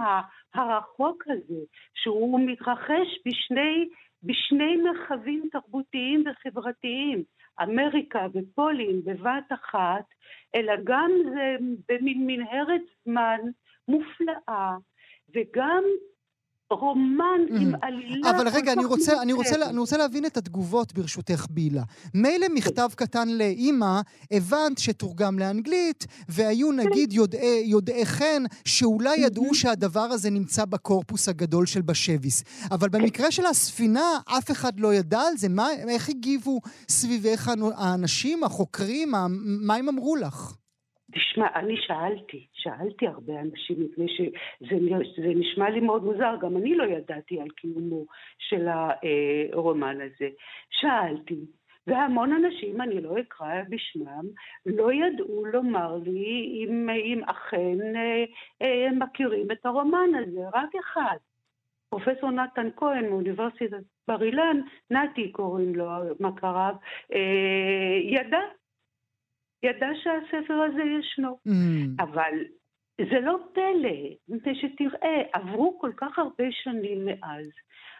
הרחוק הזה, שהוא מתרחש בשני מרחבים תרבותיים וחברתיים, אמריקה ופולין בבת אחת, אלא גם זה במין מנהרת זמן מופלאה, וגם רומן עם עלילה. אבל רגע, אני רוצה להבין את התגובות ברשותך בילה. מילא מכתב קטן לאמא, הבנת שתורגם לאנגלית, והיו נגיד יודעי חן, שאולי ידעו שהדבר הזה נמצא בקורפוס הגדול של בשביס. אבל במקרה של הספינה, אף אחד לא ידע על זה. איך הגיבו סביבך האנשים, החוקרים, מה הם אמרו לך? תשמע, אני שאלתי הרבה אנשים, מפני שזה נשמע לי מאוד מוזר, גם אני לא ידעתי על קיומו של הרומן הזה. שאלתי, והמון אנשים, אני לא אקרא בשמם, לא ידעו לומר לי אם אכן מכירים את הרומן הזה, רק אחד. פרופסור נתן כהן מאוניברסיטת בר אילן, נתי קוראים לו מכריו, ידע שהספר הזה ישנו, אבל זה לא פלא, שתראה, עברו כל כך הרבה שנים מאז.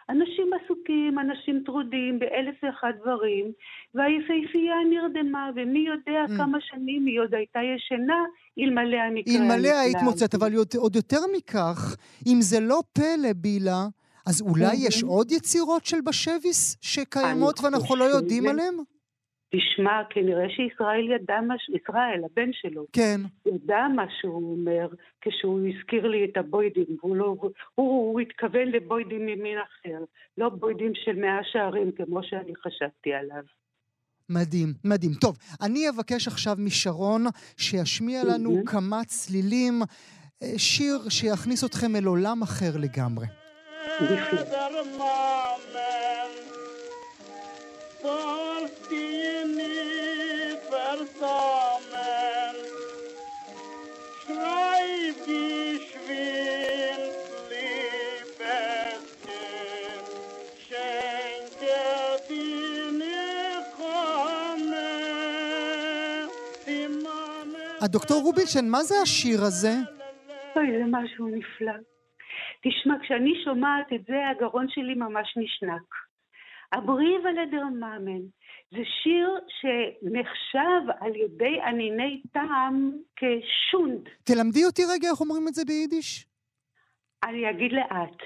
אנשים עסוקים, אנשים טרודים, באלף ואחד דברים, והיפהפייה נרדמה, ומי יודע כמה שנים היא עוד הייתה ישנה, אלמלא המקרה. אלמלא היית מוצאת, אבל עוד יותר מכך, אם זה לא פלא בילה, אז אולי יש עוד יצירות של בשביס שקיימות ואנחנו לא יודעים עליהן? תשמע, כנראה שישראל ידע משהו, ישראל, הבן שלו, כן. ידע מה שהוא אומר, כשהוא הזכיר לי את הבוידים, הוא התכוון לבוידים ממין אחר, לא בוידים של 100 שערים, כמו שאני חשבתי עליו. מדהים, מדהים. טוב, אני אבקש עכשיו משרון, שישמיע לנו כמה צלילים, שיר שיכניס אתכם אל עולם אחר לגמרי. הדוקטור רובינשטיין, מה זה השיר הזה? אוי, זה משהו נפלא. תשמע, כשאני שומעת את זה, הגרון שלי ממש נשנק. הבריבה לדרמאמן, זה שיר שנחשב על ידי עניני טעם כשונד. תלמדי אותי רגע איך אומרים את זה ביידיש? אני אגיד לאט.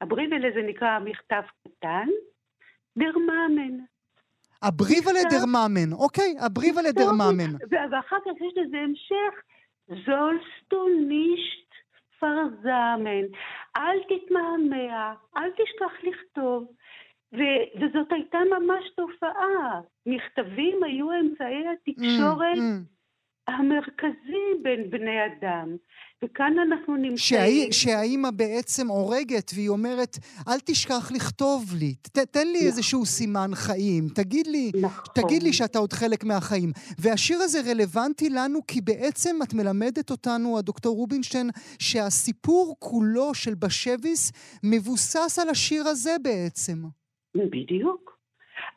הבריבלה זה נקרא מכתב קטן, דרמאמן. הבריבלה דרמאמן, אוקיי, הבריבלה דרמאמן. ואחר כך יש לזה המשך, זולסטו נישט פרזאמן, אל תתמהמה, אל תשכח לכתוב. וזאת הייתה ממש תופעה. מכתבים היו אמצעי התקשורת המרכזי בין בני אדם. וכאן אנחנו נמצאים... שהאימא בעצם הורגת והיא אומרת, אל תשכח לכתוב לי, תן לי איזשהו סימן חיים, תגיד לי שאתה עוד חלק מהחיים. והשיר הזה רלוונטי לנו, כי בעצם את מלמדת אותנו, הדוקטור רובינשטיין, שהסיפור כולו של בשביס מבוסס על השיר הזה בעצם. בדיוק.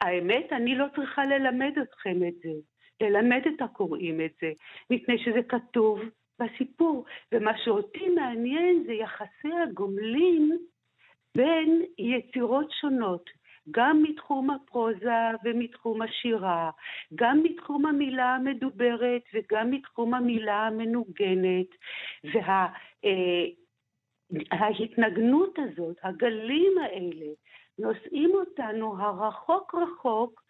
האמת, אני לא צריכה ללמד אתכם את זה, ללמד את הקוראים את זה, מפני שזה כתוב בסיפור, ומה שאותי מעניין זה יחסי הגומלין בין יצירות שונות, גם מתחום הפרוזה ומתחום השירה, גם מתחום המילה המדוברת וגם מתחום המילה המנוגנת, וההתנגנות הזאת, הגלים האלה, נושאים אותנו הרחוק רחוק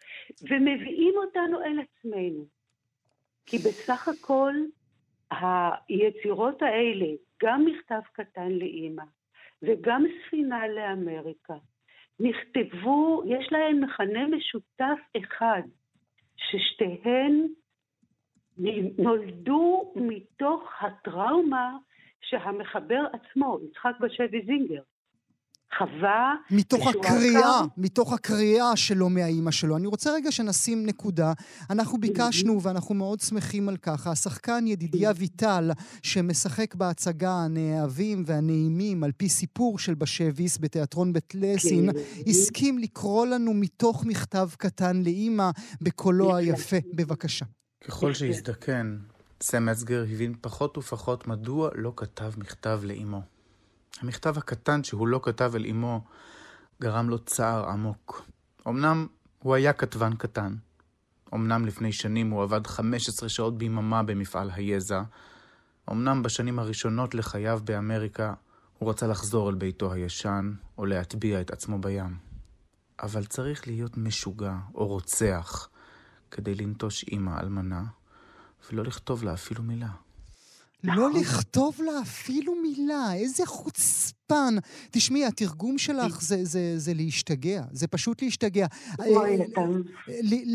ומביאים אותנו אל עצמנו. כי בסך הכל היצירות האלה, גם מכתב קטן לאמא וגם ספינה לאמריקה, נכתבו, יש להן מכנה משותף אחד, ששתיהן נולדו מתוך הטראומה שהמחבר עצמו, יצחק בשבי זינגר, חווה מתוך הקריאה שלו מהאימא שלו. אני רוצה רגע שנשים נקודה. אנחנו ביקשנו ואנחנו מאוד שמחים על כך. השחקן ידידיה ויטל שמשחק בהצגה הנאהבים והנעימים על פי סיפור של בשביס בתיאטרון בית לסין, הסכים לקרוא לנו מתוך מכתב קטן לאימא בקולו היפה. בבקשה. ככל שהזדקן, סם אצגר הבין פחות ופחות מדוע לא כתב מכתב לאימו. המכתב הקטן שהוא לא כתב אל אמו גרם לו צער עמוק. אמנם הוא היה כתבן קטן. אמנם לפני שנים הוא עבד 15 שעות ביממה במפעל היזע. אמנם בשנים הראשונות לחייו באמריקה הוא רצה לחזור אל ביתו הישן או להטביע את עצמו בים. אבל צריך להיות משוגע או רוצח כדי לנטוש אמא אלמנה ולא לכתוב לה אפילו מילה. לא לכתוב לה אפילו מילה, איזה חוצפן. תשמעי, התרגום שלך זה להשתגע, זה פשוט להשתגע.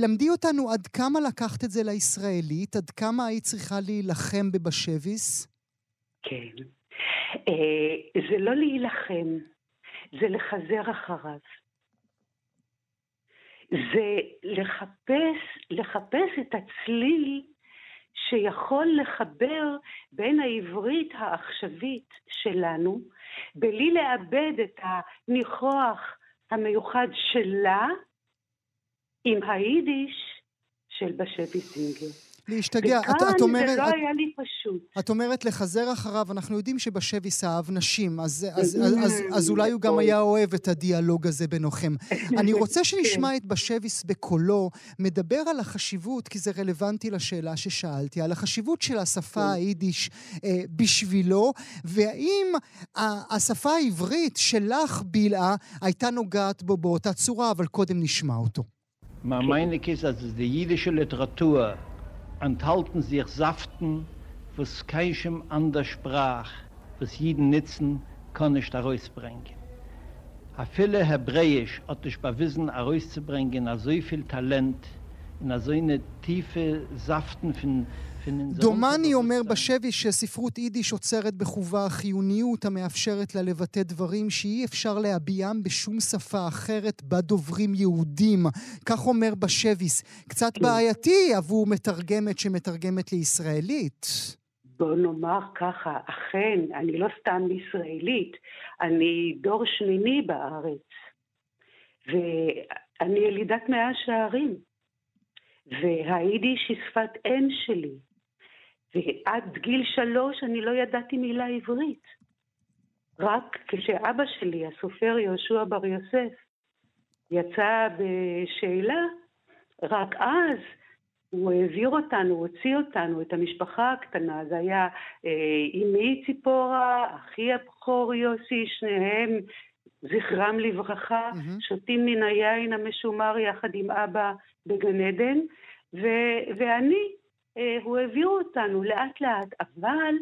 למדי אותנו עד כמה לקחת את זה לישראלית, עד כמה היית צריכה להילחם בבשביס? כן, זה לא להילחם, זה לחזר אחריו. זה לחפש את הצליל שיכול לחבר בין העברית העכשווית שלנו, בלי לאבד את הניחוח המיוחד שלה, עם היידיש של בשבי זינגר. להשתגע. וכאן זה לא היה לי פשוט. את אומרת לחזר אחריו, אנחנו יודעים שבשביס אהב נשים, אז אולי הוא גם היה אוהב את הדיאלוג הזה ביניכם. אני רוצה שנשמע את בשביס בקולו, מדבר על החשיבות, כי זה רלוונטי לשאלה ששאלתי, על החשיבות של השפה היידיש בשבילו, והאם השפה העברית שלך בלעה הייתה נוגעת בו באותה צורה, אבל קודם נשמע אותו. Meine ist, also die jüdische Literatur enthalten sich Saften, was keinem anders sprach, was jeden Nitzen kann nicht herausbringen. A viele Hebräisch hat nicht bewiesen, herauszubringen, a so viel Talent, in a so eine tiefe Saften von den... דומני אומר בשבי שספרות יידיש עוצרת בחובה החיוניות המאפשרת לה לבטא דברים שאי אפשר להביעם בשום שפה אחרת בדוברים יהודים. כך אומר בשביס. קצת בעייתי עבור מתרגמת שמתרגמת לישראלית. בוא נאמר ככה, אכן, אני לא סתם ישראלית, אני דור שמיני בארץ. ואני ילידת 100 שערים. והיידיש היא שפת אם שלי, ועד גיל 3 אני לא ידעתי מילה עברית. רק כשאבא שלי, הסופר יהושע בר יוסף, יצא בשאלה, רק אז הוא העביר אותנו, הוציא אותנו, את המשפחה הקטנה. זה היה אמי ציפורה, אחי הבכור יוסי, שניהם זכרם לברכה, שותים מן היין המשומר יחד עם אבא בגן עדן, ואני, הוא העביר אותנו לאט לאט, אבל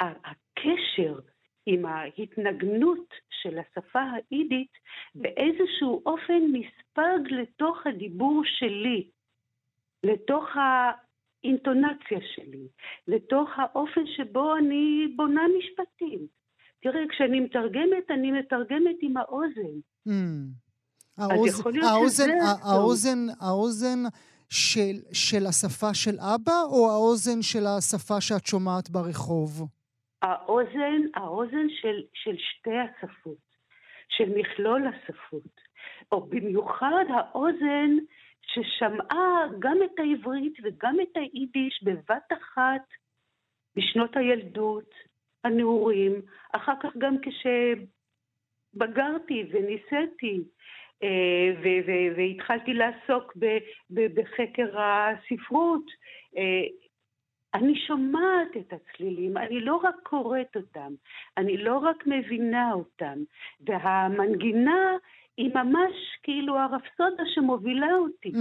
הקשר עם ההתנגנות של השפה היידית, באיזשהו אופן מספג לתוך הדיבור שלי, לתוך האינטונציה שלי, לתוך האופן שבו אני בונה משפטים. תראה, כשאני מתרגמת, אני מתרגמת עם האוזן. האוזן של השפה של אבא, או האוזן של השפה שאת שומעת ברחוב? האוזן של שתי השפות, של מכלול השפות. או במיוחד האוזן ששמעה גם את העברית וגם את היידיש בבת אחת בשנות הילדות, הנעורים, אחר כך גם כשבגרתי וניסיתי והתחלתי לעסוק בחקר הספרות, אני שומעת את הצלילים, אני לא רק קוראת אותם, אני לא רק מבינה אותם, והמנגינה היא ממש כאילו הרפסודה שמובילה אותי,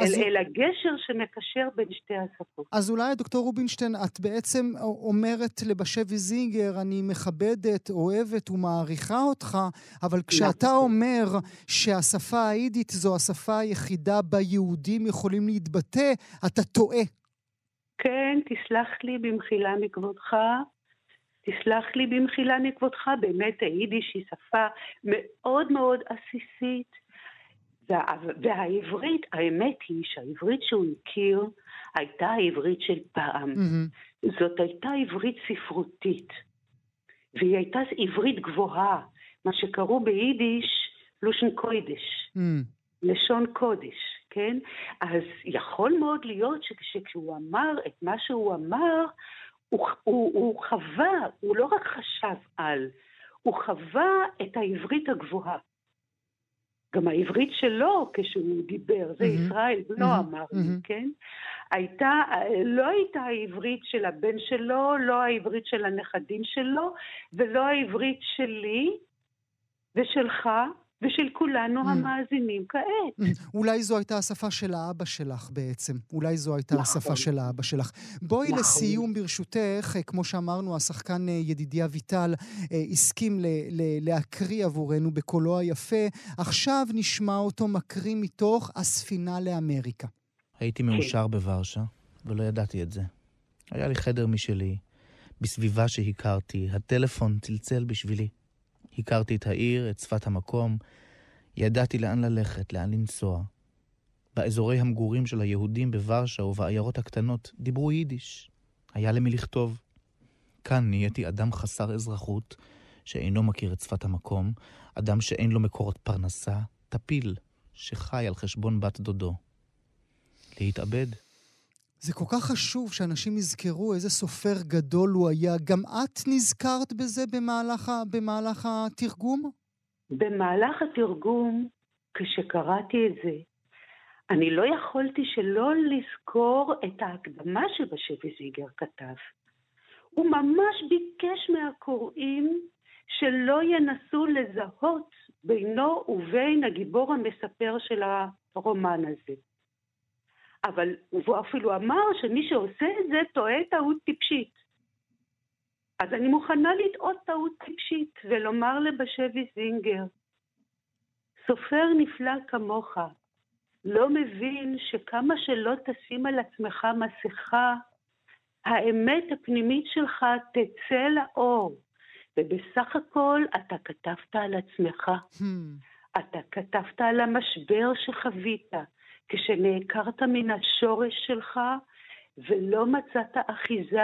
אל הגשר שמקשר בין שתי השפות. אז אולי, דוקטור רובינשטיין, את בעצם אומרת לבשבי זינגר, אני מכבדת, אוהבת ומעריכה אותך, אבל כשאתה אומר שהשפה ההידית זו השפה היחידה ביהודים יכולים להתבטא, אתה טועה. כן, תסלח לי במחילה מכבודך, באמת היידיש היא שפה מאוד מאוד עסיסית, והעברית, האמת היא שהעברית שהוא הכיר הייתה העברית של פעם, זאת הייתה עברית ספרותית, והיא הייתה עברית גבוהה, מה שקראו ביידיש לושן קוידש, לשון קודש, כן? אז יכול מאוד להיות שכשהוא אמר את מה שהוא אמר, הוא חווה, הוא לא רק חשב על, הוא חווה את העברית הגבוהה. גם העברית שלו כשהוא דיבר, זה ישראל, לא אמר, כן? לא הייתה העברית של הבן שלו, לא העברית של הנכדים שלו, ולא העברית שלי ושלך, ושל כולנו המאזינים כעת. אולי זו הייתה השפה של האבא שלך בעצם. אולי זו הייתה השפה של האבא שלך. בואי לסיום ברשותך, כמו שאמרנו, השחקן ידידיה ויטל הסכים להקריא עבורנו בקולו היפה. עכשיו נשמע אותו מקריא מתוך הספינה לאמריקה. הייתי מאושר בוורשה, ולא ידעתי את זה. היה לי חדר משלי, בסביבה שהכרתי, הטלפון צלצל בשבילי. הכרתי את העיר, את שפת המקום, ידעתי לאן ללכת, לאן לנסוע. באזורי המגורים של היהודים בוורשה ובעיירות הקטנות דיברו יידיש. היה למי לכתוב. כאן נהייתי אדם חסר אזרחות, שאינו מכיר את שפת המקום, אדם שאין לו מקורות פרנסה, טפיל, שחי על חשבון בת דודו. להתאבד. זה כל כך חשוב שאנשים יזכרו איזה סופר גדול הוא היה. גם את נזכרת בזה במהלך התרגום? במהלך התרגום, כשקראתי את זה, אני לא יכולתי שלא לזכור את ההקדמה שבשבי זיגר כתב. הוא ממש ביקש מהקוראים שלא ינסו לזהות בינו ובין הגיבור המספר של הרומן הזה. אבל הוא אפילו אמר שמי שעושה את זה טועה טעות טיפשית. אז אני מוכנה לטעות טעות טיפשית ולומר לבשבי זינגר, סופר נפלא כמוך, לא מבין שכמה שלא תשים על עצמך מסכה, האמת הפנימית שלך תצא לאור, ובסך הכל אתה כתבת על עצמך, אתה כתבת על המשבר שחווית, כשנעקרת מן השורש שלך ולא מצאת אחיזה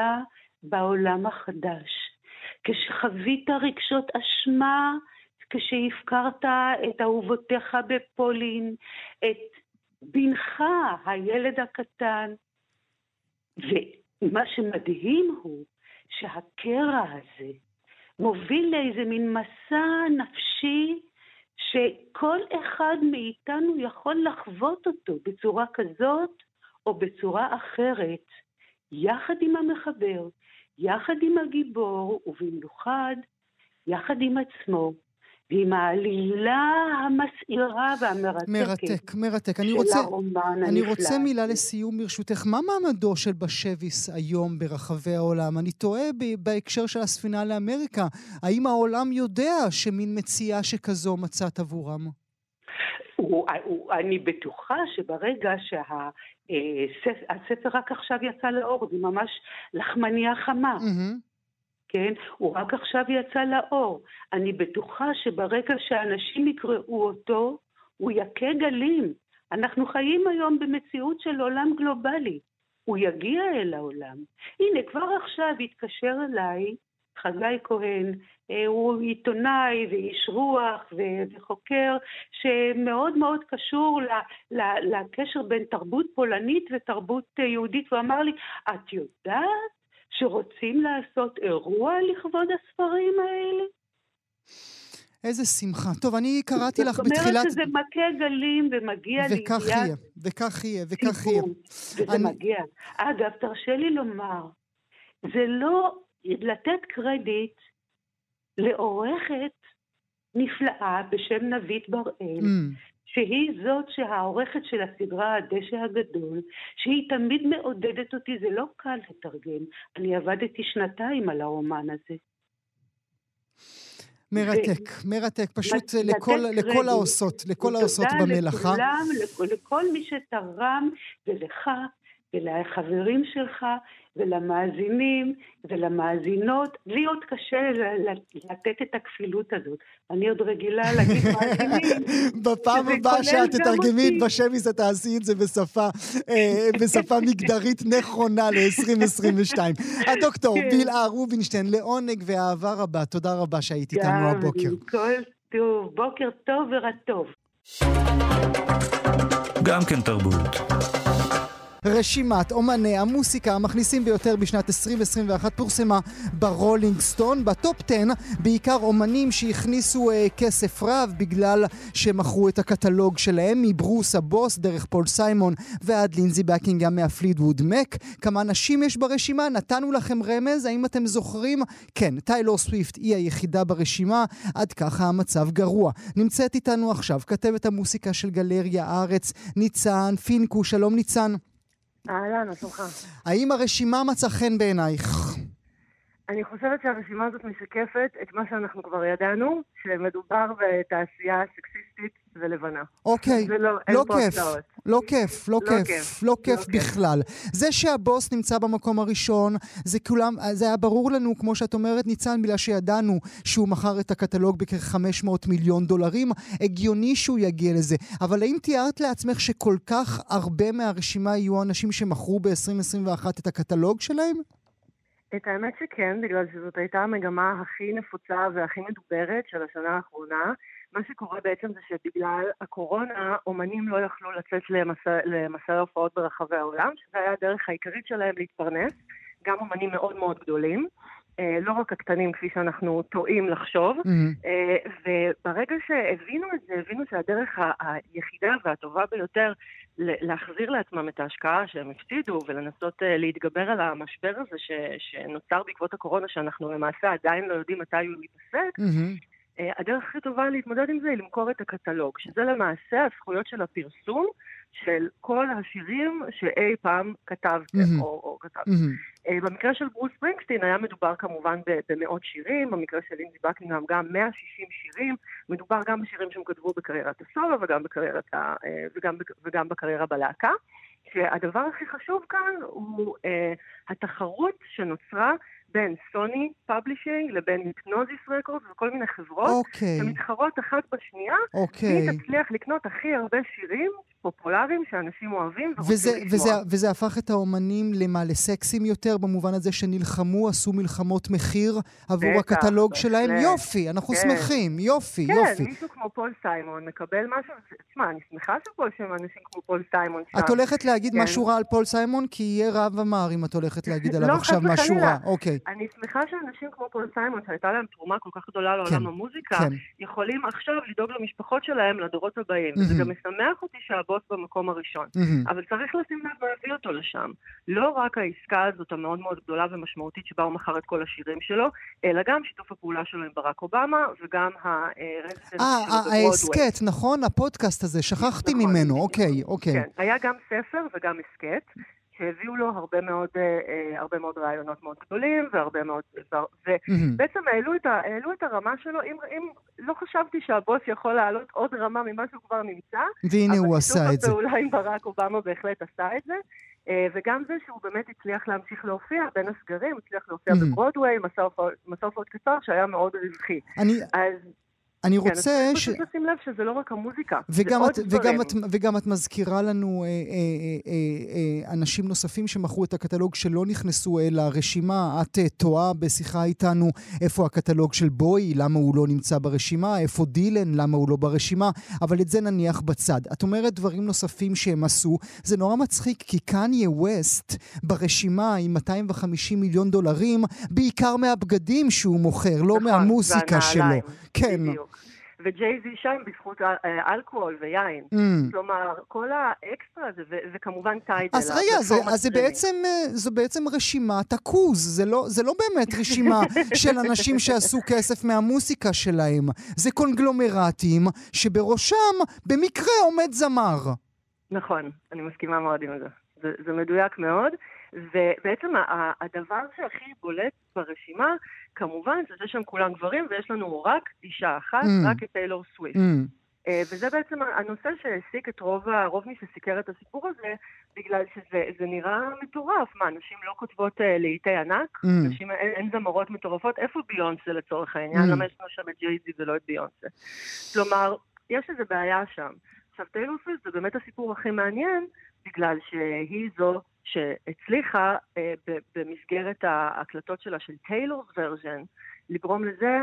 בעולם החדש. כשחווית רגשות אשמה, כשהפקרת את אהובותיך בפולין, את בנך, הילד הקטן. ומה שמדהים הוא שהקרע הזה מוביל לאיזה מין מסע נפשי, שכל אחד מאיתנו יכול לחוות אותו בצורה כזאת או בצורה אחרת, יחד עם המחבר, יחד עם הגיבור, ובמיוחד יחד עם עצמו, ועם העלילה המסעירה והמרתקת. מרתק. אני רוצה מילה לסיום ברשותך. מה מעמדו של בשביס היום ברחבי העולם? אני תוהה בהקשר של הספינה לאמריקה. האם העולם יודע שמין מציאה שכזו מצאת עבורם? אני בטוחה שברגע שהספר רק עכשיו יצא לאור, זה ממש לחמניה חמה. כן, הוא רק עכשיו יצא לאור. אני בטוחה שברגע שאנשים יקראו אותו, הוא יקה גלים. אנחנו חיים היום במציאות של עולם גלובלי. הוא יגיע אל העולם. הנה, כבר עכשיו התקשר אליי חגי כהן, הוא עיתונאי ואיש רוח וחוקר, שמאוד מאוד קשור לקשר בין תרבות פולנית ותרבות יהודית, הוא אמר לי, את יודעת שרוצים לעשות אירוע לכבוד הספרים האלה? איזה שמחה. טוב, אני קראתי לך בתחילת... זאת אומרת שזה מכה גלים ומגיע לידיעת... וכך יהיה, וכך יהיה, וכך יהיה. וזה מגיע. אגב, תרשה לי לומר, זה לא לתת קרדיט לעורכת נפלאה בשם נבית בראל, שהיא זאת שהעורכת של הסדרה הדשא הגדול, שהיא תמיד מעודדת אותי, זה לא קל לתרגם. אני עבדתי שנתיים על הרומן הזה. מרתק, מרתק, פשוט לכל העושות, לכל העושות במלאכה. תודה לכולם, לכל מי שתרם, ולך, ולחברים שלך, ולמאזינים, ולמאזינות. לי עוד קשה לתת את הכפילות הזאת. אני עוד רגילה להגיד מאזינים. בפעם הבאה שאת תתרגמי את בשביס, את תעשי את זה בשפה מגדרית נכונה ל-2022. הדוקטור בלהה רובינשטיין, לעונג ואהבה רבה. תודה רבה שהיית איתנו הבוקר. גם כל טוב, בוקר טוב ורטוב. גם כן תרבות. רשימת אומני המוסיקה המכניסים ביותר בשנת 2021 פורסמה ברולינג סטון. בטופ 10 בעיקר אומנים שהכניסו כסף רב בגלל שמכרו את הקטלוג שלהם, מברוס הבוס דרך פול סיימון ועד לינזי בקינגהאם מהפלידווד מק. כמה נשים יש ברשימה? נתנו לכם רמז, האם אתם זוכרים? כן, טיילור סוויפט היא היחידה ברשימה, עד ככה המצב גרוע. נמצאת איתנו עכשיו כתבת המוסיקה של גלריה הארץ, ניצן פינקו. שלום ניצן. אהלן, השמחה. האם הרשימה מצא חן בעינייך? אני חושבת שהרשימה הזאת משקפת את מה שאנחנו כבר ידענו, שמדובר בתעשייה סקסיסטית ולבנה. אוקיי, לא כיף, לא כיף, לא כיף, לא כיף בכלל. זה שהבוס נמצא במקום הראשון, זה היה ברור לנו, כמו שאת אומרת, ניצן, בגלל שידענו שהוא מכר את הקטלוג בכ$500 מיליון, הגיוני שהוא יגיע לזה. אבל האם תיארת לעצמך שכל כך הרבה מהרשימה יהיו אנשים שמכרו ב-2021 את הקטלוג שלהם? את האמת שכן, בגלל שזאת הייתה המגמה הכי נפוצה והכי מדוברת של השנה האחרונה. מה שקורה בעצם זה שבגלל הקורונה, אומנים לא יכלו לצאת למסעי הופעות ברחבי העולם, שזה היה הדרך העיקרית שלהם להתפרנס, גם אומנים מאוד מאוד גדולים, לא רק הקטנים כפי שאנחנו טועים לחשוב, וברגע שהבינו את זה, הבינו שהדרך היחידה והטובה ביותר להחזיר לעצמם את ההשקעה שהם הפסידו, ולנסות להתגבר על המשבר הזה שנוצר בעקבות הקורונה, שאנחנו למעשה עדיין לא יודעים מתי הוא יתעסק, הדרך הכי טובה להתמודד עם זה היא למכור את הקטלוג, שזה למעשה הזכויות של הפרסום, של כל השירים שאי פעם כתבתם או כתבתם. במקרה של ברוס ברינגסטין היה מדובר כמובן במאות שירים, במקרה של לינזי בקינגהאם גם 160 שירים, מדובר גם בשירים שהם כתבו בקריירת הסולו וגם בקריירה בלהקה. שהדבר הכי חשוב כאן הוא התחרות שנוצרה בין סוני פאבלישינג לבין היפנוזיס רקורד וכל מיני חברות שמתחרות אחת בשנייה, והיא תצליח לקנות הכי הרבה שירים פופולריים שאנשים אוהבים. וזה הפך את האומנים למה? לסקסים יותר, במובן הזה שנלחמו, עשו מלחמות מחיר עבור הקטלוג שלהם. יופי, אנחנו שמחים, יופי, יופי. כן, מישהו כמו פול סיימון מקבל משהו, תשמע, אני שמחה שפול שם אנשים כמו פול סיימון שם. את הולכת להגיד משהו רע על פול סיימון, כי יהיה רב אמר אם את הולכת להגיד עליו עכשיו משהו רע. אני שמחה שאנשים כמו פול סיימון, שהייתה להם תרומה כל כך גדולה לעולם המוזיקה, יכולים עכשיו לדאוג למשפחות שלהם, לדורות הבאים. וזה גם משמח אותי שהבוס במקום הראשון. אבל צריך לשים לב מה הביא אותו לשם. לא רק העסקה הזאת המאוד מאוד גדולה ומשמעותית שבה הוא מכר את כל השירים שלו, אלא גם שיתוף הפעולה שלו עם ברק אובמה, וגם ההסקט, נכון? הפודקאסט הזה, שכחתי ממנו. אוקיי. היה גם ספר וגם הסקט. שהביאו לו הרבה מאוד, רעיונות מאוד גדולים, והרבה מאוד, ובעצם העלו את הרמה שלו, אם לא חשבתי שהבוס יכול לעלות עוד רמה ממה שהוא כבר נמצא, והנה הוא עשה את זה. אבל אולי עם ברק אובמה בהחלט עשה את זה, וגם זה שהוא באמת הצליח להמשיך להופיע בין הסגרים, הצליח להופיע בברודווי, מסע הופעות קצר שהיה מאוד רווחי. אז אני רוצה ש... פשוט לשים לב שזה לא רק המוזיקה. וגם את מזכירה לנו אנשים נוספים שמכרו את הקטלוג שלא נכנסו אל הרשימה. את טועה בשיחה איתנו איפה הקטלוג של בוי, למה הוא לא נמצא ברשימה, איפה דילן, למה הוא לא ברשימה, אבל את זה נניח בצד. את אומרת דברים נוספים שהם עשו. זה נורא מצחיק, כי קניה ווסט ברשימה עם 250 מיליון דולרים, בעיקר מהבגדים שהוא מוכר, לא מהמוזיקה שלו. כן. וג'ייזי שם בזכות אלכוהול ויין. כלומר, כל האקסטרה הזה, וכמובן טיידל. אז רגע, אז זה בעצם רשימת עקוז. זה לא באמת רשימה של אנשים שעשו כסף מהמוסיקה שלהם. זה קונגלומרטים שבראשם במקרה עומד זמר. נכון, אני מסכימה מאוד עם זה. זה מדויק מאוד. ובעצם הדבר שהכי בולט ברשימה, כמובן, זה שם כולם גברים, ויש לנו רק אישה אחת, רק את טיילור סוויפט. וזה בעצם הנושא שהעסיק את רוב מי שסיקר את הסיפור הזה, בגלל שזה נראה מטורף. מה, נשים לא כותבות לעיתי ענק? נשים אין זמרות מטורפות? איפה ביונסה לצורך העניין? למה יש לנו שם את ג'ייזי ולא את ביונסה? כלומר, יש איזו בעיה שם. עכשיו, טיילור סוויפט זה באמת הסיפור הכי מעניין, בגלל שהיא זו שהצליחה במסגרת ההקלטות שלה של טיילור ורז'ן, לגרום לזה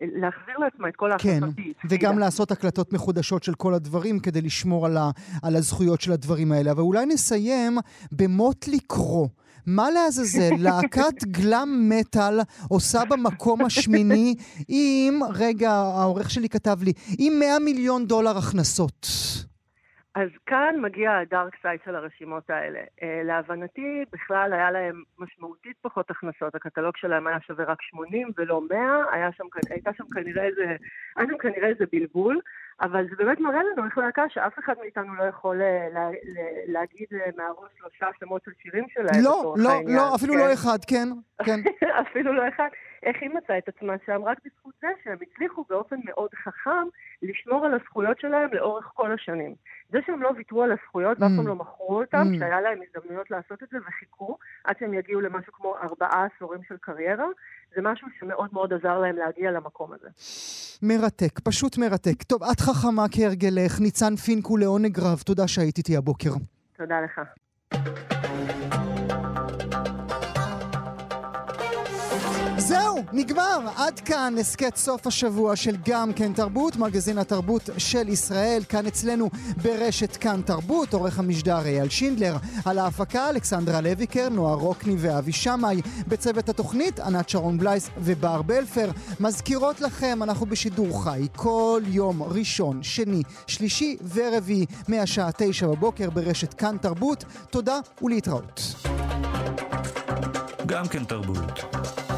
להחזיר לעצמה את כל ההקלטות. כן, וגם לעשות הקלטות מחודשות של כל הדברים, כדי לשמור על הזכויות של הדברים האלה. אבל אולי נסיים במות לקרוא. מה להזזל? להקת גלם מטל עושה במקום השמיני עם, רגע, העורך שלי כתב לי, עם 100 מיליון דולר הכנסות. אז כאן מגיע הדארק סייד של הרשימות האלה. להבנתי, בכלל היה להם משמעותית פחות הכנסות. הקטלוג שלהם היה שווה רק 80 ולא 100. הייתה שם כנראה איזה בלבול, אבל זה באמת מראה לנו איך להקה שאף אחד מאיתנו לא יכול להגיד מהראש 3 שמות של שירים שלהם. לא, אפילו לא אחד, כן. אפילו לא אחד. איך היא מצאה את עצמה שם? רק בזכות זה שהם הצליחו באופן מאוד חכם לשמור על הזכויות שלהם לאורך כל השנים. זה שהם לא ויתרו על הזכויות ואף פעם לא מכרו אותם, שהיה להם הזדמנויות לעשות את זה וחיכו עד שהם יגיעו למשהו כמו 4 עשורים של קריירה, זה משהו שמאוד מאוד עזר להם להגיע למקום הזה. מרתק, פשוט מרתק. טוב, את חכמה כהרגלך, ניצן פינקו לעונג רב, תודה שהיית איתי הבוקר. תודה לך. זהו, נגמר. עד כאן הסקט סוף השבוע של גם כן תרבות, מגזין התרבות של ישראל, כאן אצלנו ברשת כאן תרבות. עורך המשדר אייל שינדלר, על ההפקה אלכסנדרה לויקר, נועה רוקני ואבי שמאי, בצוות התוכנית ענת שרון בלייס ובר בלפר. מזכירות לכם, אנחנו בשידור חי כל יום ראשון, שני, שלישי ורביעי מהשעה 9:00 ברשת כאן תרבות. תודה ולהתראות. גם כן תרבות.